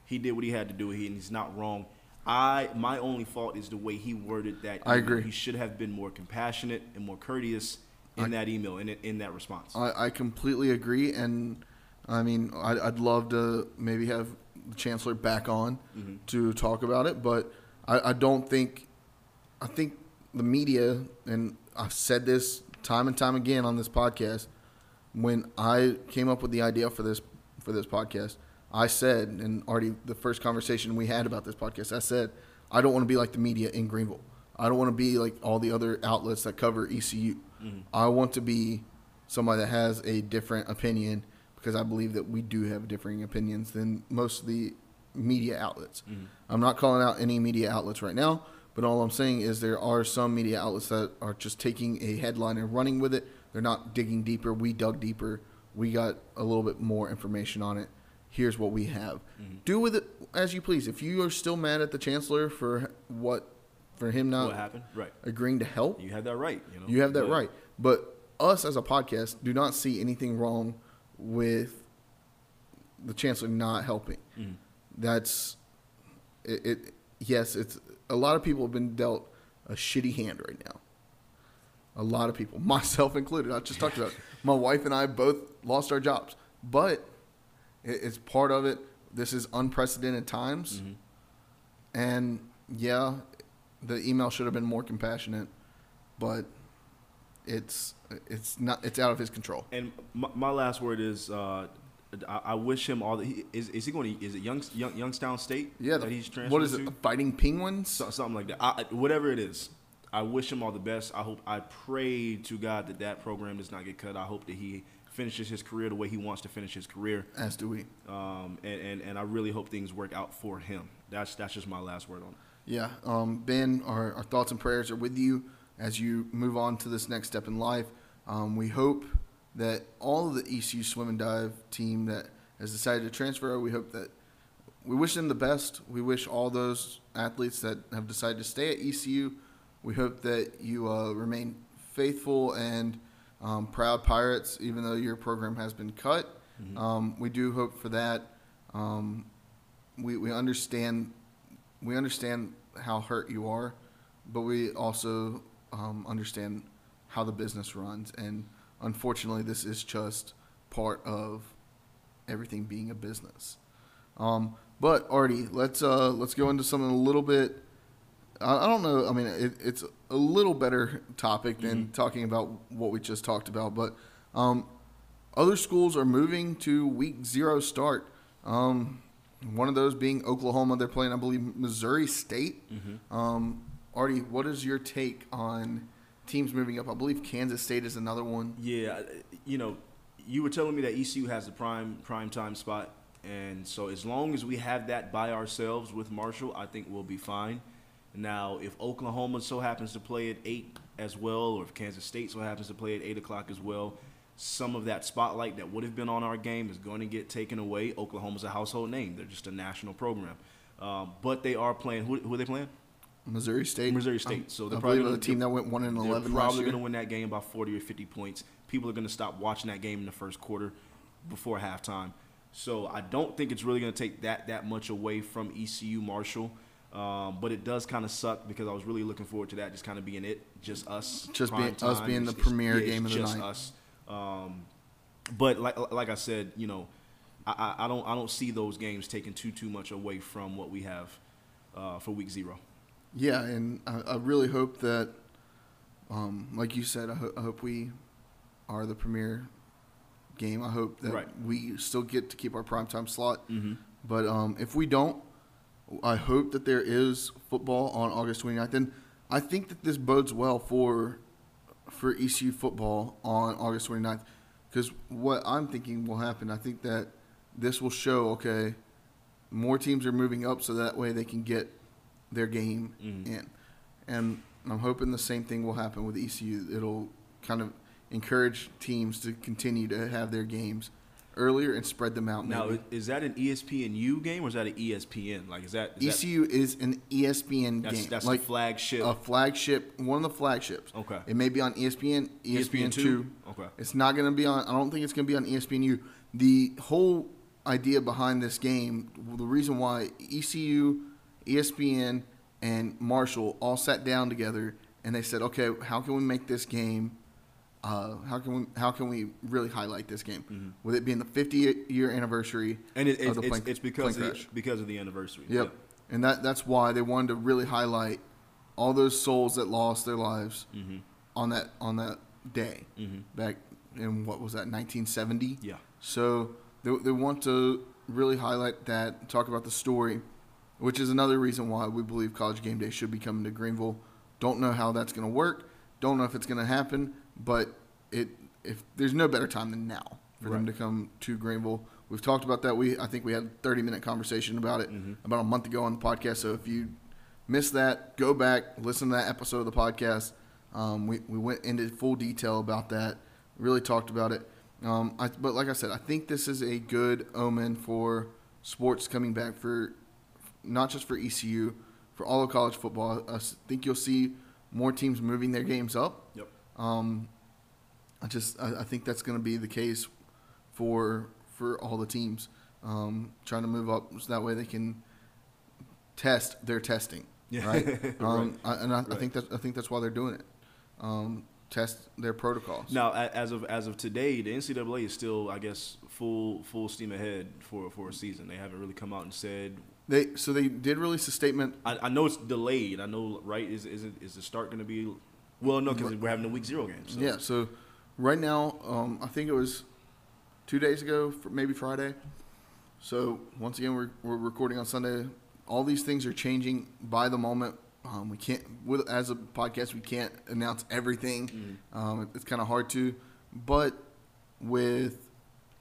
he did what he had to do, and he's not wrong. My only fault is the way he worded that. I agree. He should have been more compassionate and more courteous in that email and in that response. I completely agree, and I mean, I'd love to maybe have the chancellor back on mm-hmm. to talk about it, but I think the media, and I've said this time and time again on this podcast, when I came up with the idea for this podcast, I said, and Artie, the first conversation we had about this podcast, I said, I don't want to be like the media in Greenville. I don't want to be like all the other outlets that cover ECU. Mm-hmm. I want to be somebody that has a different opinion, because I believe that we do have differing opinions than most of the media outlets. Mm-hmm. I'm not calling out any media outlets right now, but all I'm saying is there are some media outlets that are just taking a headline and running with it. They're not digging deeper. We dug deeper. We got a little bit more information on it. Here's what we have. Mm-hmm. Do with it as you please. If you are still mad at the chancellor for him not agreeing to help, you have that right. You know? You have that right. But us as a podcast do not see anything wrong with the chancellor not helping. Mm-hmm. That's it. Yes, it's a lot of people have been dealt a shitty hand right now. A lot of people, myself included. I just talked about it. My wife and I both lost our jobs, but it's part of it. This is unprecedented times. Mm-hmm. And yeah, the email should have been more compassionate, but it's out of his control. And my last word is I wish him all the is it Youngstown State? Yeah, that he's transferred. What is it? Fighting Penguins? Something like that. Whatever it is, I wish him all the best. I pray to God that program does not get cut. I hope that he finishes his career the way he wants to finish his career. As do we. And I really hope things work out for him. That's just my last word on it. Yeah, Ben, our thoughts and prayers are with you as you move on to this next step in life. We hope that all of the ECU swim and dive team that has decided to transfer, we wish them the best. We wish all those athletes that have decided to stay at ECU, we hope that you remain faithful and proud Pirates, even though your program has been cut. Mm-hmm. We do hope for that. We understand how hurt you are, but we also understand how the business runs. And unfortunately, this is just part of everything being a business. But Artie, let's go into something a little bit. I don't know. I mean, it's a little better topic than mm-hmm. talking about what we just talked about. But other schools are moving to week 0 start. One of those being Oklahoma. They're playing, I believe, Missouri State. Mm-hmm. Artie, what is your take on teams moving up? I believe Kansas State is another one. Yeah, you know, you were telling me that ECU has the prime time spot. And so as long as we have that by ourselves with Marshall, I think we'll be fine. Now, if Oklahoma so happens to play at 8 as well, or if Kansas State so happens to play at 8 o'clock as well, some of that spotlight that would have been on our game is going to get taken away. Oklahoma's a household name. They're just a national program. But they are playing. Who are they playing? Missouri State. So they're probably the team that went 1-11 last year. They're probably going to win that game by 40 or 50 points. People are going to stop watching that game in the first quarter before halftime. So I don't think it's really going to take that much away from ECU Marshall. But it does kind of suck because I was really looking forward to that, just kind of being it, just us. Just being the premier game of the night. Just us. But like I said, you know, I don't see those games taking too much away from what we have for week 0. Yeah, and I really hope that, like you said, I hope we are the premier game. I hope that we still get to keep our primetime slot. Mm-hmm. But if we don't, I hope that there is football on August 29th. And I think that this bodes well for ECU football on August 29th. Because what I'm thinking will happen, I think that this will show, okay, more teams are moving up so that way they can get their game in. And I'm hoping the same thing will happen with ECU. It'll kind of encourage teams to continue to have their games earlier and spread them out. Now, is that an ESPNU game or is that an ESPN? Like, is ECU is an ESPN game. That's like a flagship, one of the flagships. Okay. It may be on ESPN, ESPN2. Okay. It's not going to be on. I don't think it's going to be on ESPNU. The whole idea behind this game, the reason why ECU, ESPN, and Marshall all sat down together and they said, okay, how can we make this game? How can we really highlight this game? Mm-hmm. With it being the 50-year anniversary of the plane crash. And it's because of the anniversary. Yep. Yeah. And that's why they wanted to really highlight all those souls that lost their lives on that day back in, what was that, 1970? Yeah. So they want to really highlight that, talk about the story, which is another reason why we believe College Game Day should be coming to Greenville. Don't know how that's going to work. Don't know if it's going to happen. But if there's no better time than now for them to come to Greenville. We've talked about that. I think we had a 30-minute conversation about it about a month ago on the podcast. So if you missed that, go back, listen to that episode of the podcast. We went into full detail about that, really talked about it. But like I said, I think this is a good omen for sports coming back, for not just for ECU, for all of college football. I think you'll see more teams moving their games up. Yep. I think that's going to be the case for all the teams trying to move up so that way they can test their testing, right? I think that's why they're doing it. Test their protocols. Now, as of today, the NCAA is still, I guess, full steam ahead for a season. They haven't really come out and said. They did release a statement. I know it's delayed. I know, right? Is the start going to be? Well, no, because we're having a week 0 game. So. Yeah, so right now, I think it was 2 days ago, maybe Friday. So once again, we're recording on Sunday. All these things are changing by the moment. We can't, as a podcast, we can't announce everything. Mm-hmm. It's kind of hard to, but with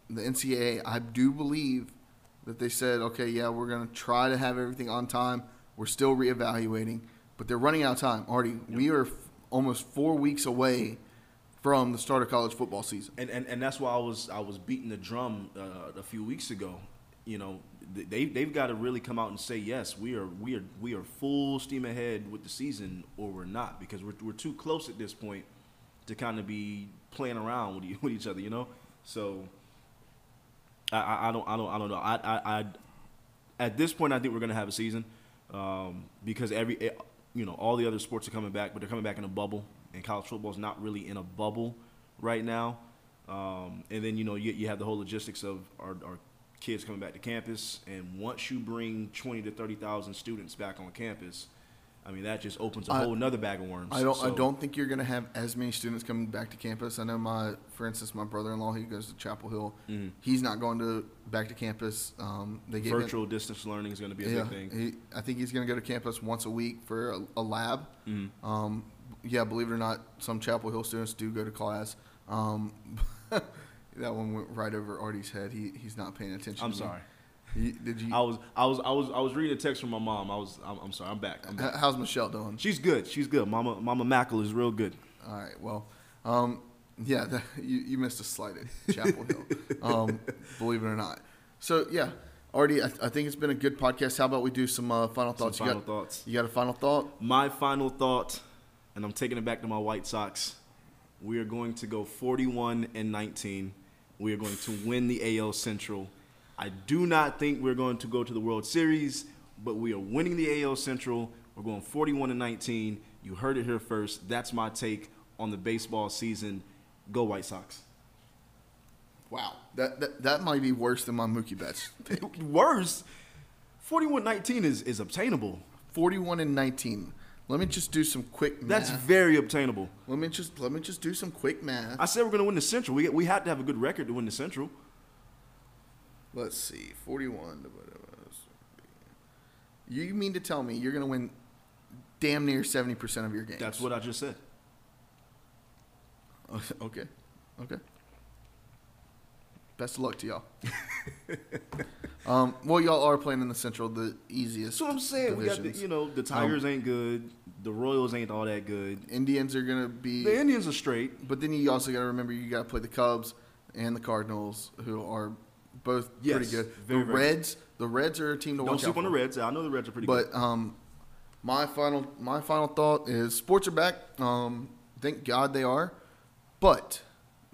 the NCAA, I do believe that they said, okay, yeah, we're going to try to have everything on time. We're still reevaluating, but they're running out of time. Artie, we are almost 4 weeks away from the start of college football season, and that's why I was beating the drum a few weeks ago. You know, they've got to really come out and say, yes, we are full steam ahead with the season, or we're not, because we're too close at this point to kind of be playing around with each other. You know, so I don't know. I at this point I think we're gonna have a season because you know, all the other sports are coming back, but they're coming back in a bubble, and college football is not really in a bubble right now. And then, you know, you have the whole logistics of our kids coming back to campus, and once you bring 20,000 to 30,000 students back on campus, I mean, that just opens a whole nother bag of worms. I don't think you're going to have as many students coming back to campus. I know for instance, my brother-in-law, he goes to Chapel Hill. Mm-hmm. He's not going back to campus. Virtual distance learning is going to be a big thing. I think he's going to go to campus once a week for a lab. Mm-hmm. Believe it or not, some Chapel Hill students do go to class. That one went right over Artie's head. He's not paying attention. I'm sorry. I was reading a text from my mom. I'm sorry. I'm back. How's Michelle doing? She's good. Mama Mackle is real good. All right. Well, you missed a slight at Chapel Hill. Believe it or not. So yeah, Artie, I think it's been a good podcast. How about we do some final thoughts? You got a final thought? My final thought, and I'm taking it back to my White Sox. We are going to go 41-19. We are going to win the AL Central. I do not think we're going to go to the World Series, but we are winning the AL Central. We're going 41-19. You heard it here first. That's my take on the baseball season. Go White Sox. Wow. That might be worse than my Mookie Betts. Worse? 41-19 is obtainable. 41-19. Let me just do some quick math. That's very obtainable. Let me just do some quick math. I said we're going to win the Central. We had to have a good record to win the Central. Let's see, 41. You mean to tell me you're going to win damn near 70% of your games? That's what I just said. Okay. Best of luck to y'all. Y'all are playing in the Central, the easiest. So I'm saying, divisions. We got the Tigers ain't good, the Royals ain't all that good. The Indians are straight, but then you also got to remember you got to play the Cubs and the Cardinals, who are both pretty good. The Reds are a team to watch out for. Don't sleep on the Reds. I know the Reds are pretty good. But my final thought is sports are back. Thank God they are, but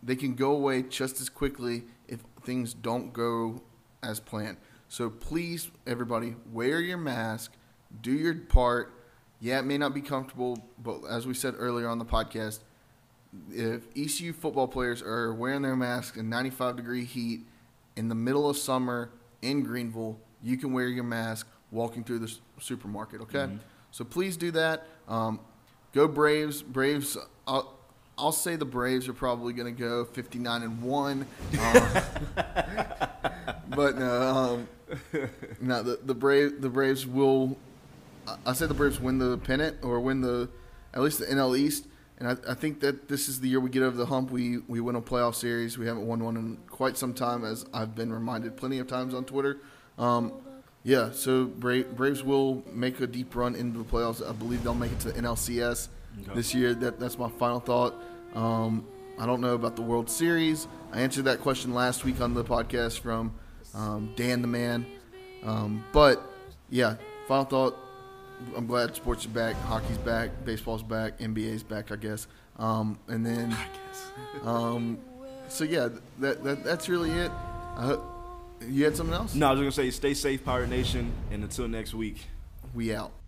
they can go away just as quickly if things don't go as planned. So please, everybody, wear your mask, do your part. Yeah, it may not be comfortable, but as we said earlier on the podcast, if ECU football players are wearing their masks in 95-degree heat in the middle of summer in Greenville, you can wear your mask walking through the supermarket, okay? Mm-hmm. So please do that. Go Braves. Braves, I'll say the Braves are probably going to go 59-1. But no, the Braves will – I said the Braves win the pennant or win at least the NL East. And I think that this is the year we get over the hump. We win a playoff series. We haven't won one in quite some time, as I've been reminded plenty of times on Twitter. So Braves will make a deep run into the playoffs. I believe they'll make it to the NLCS this year. That's my final thought. I don't know about the World Series. I answered that question last week on the podcast from Dan the Man. Final thought. I'm glad sports are back, hockey's back, baseball's back, NBA's back, I guess. That's really it. You had something else? No, I was going to say stay safe, Pirate Nation, and until next week, we out.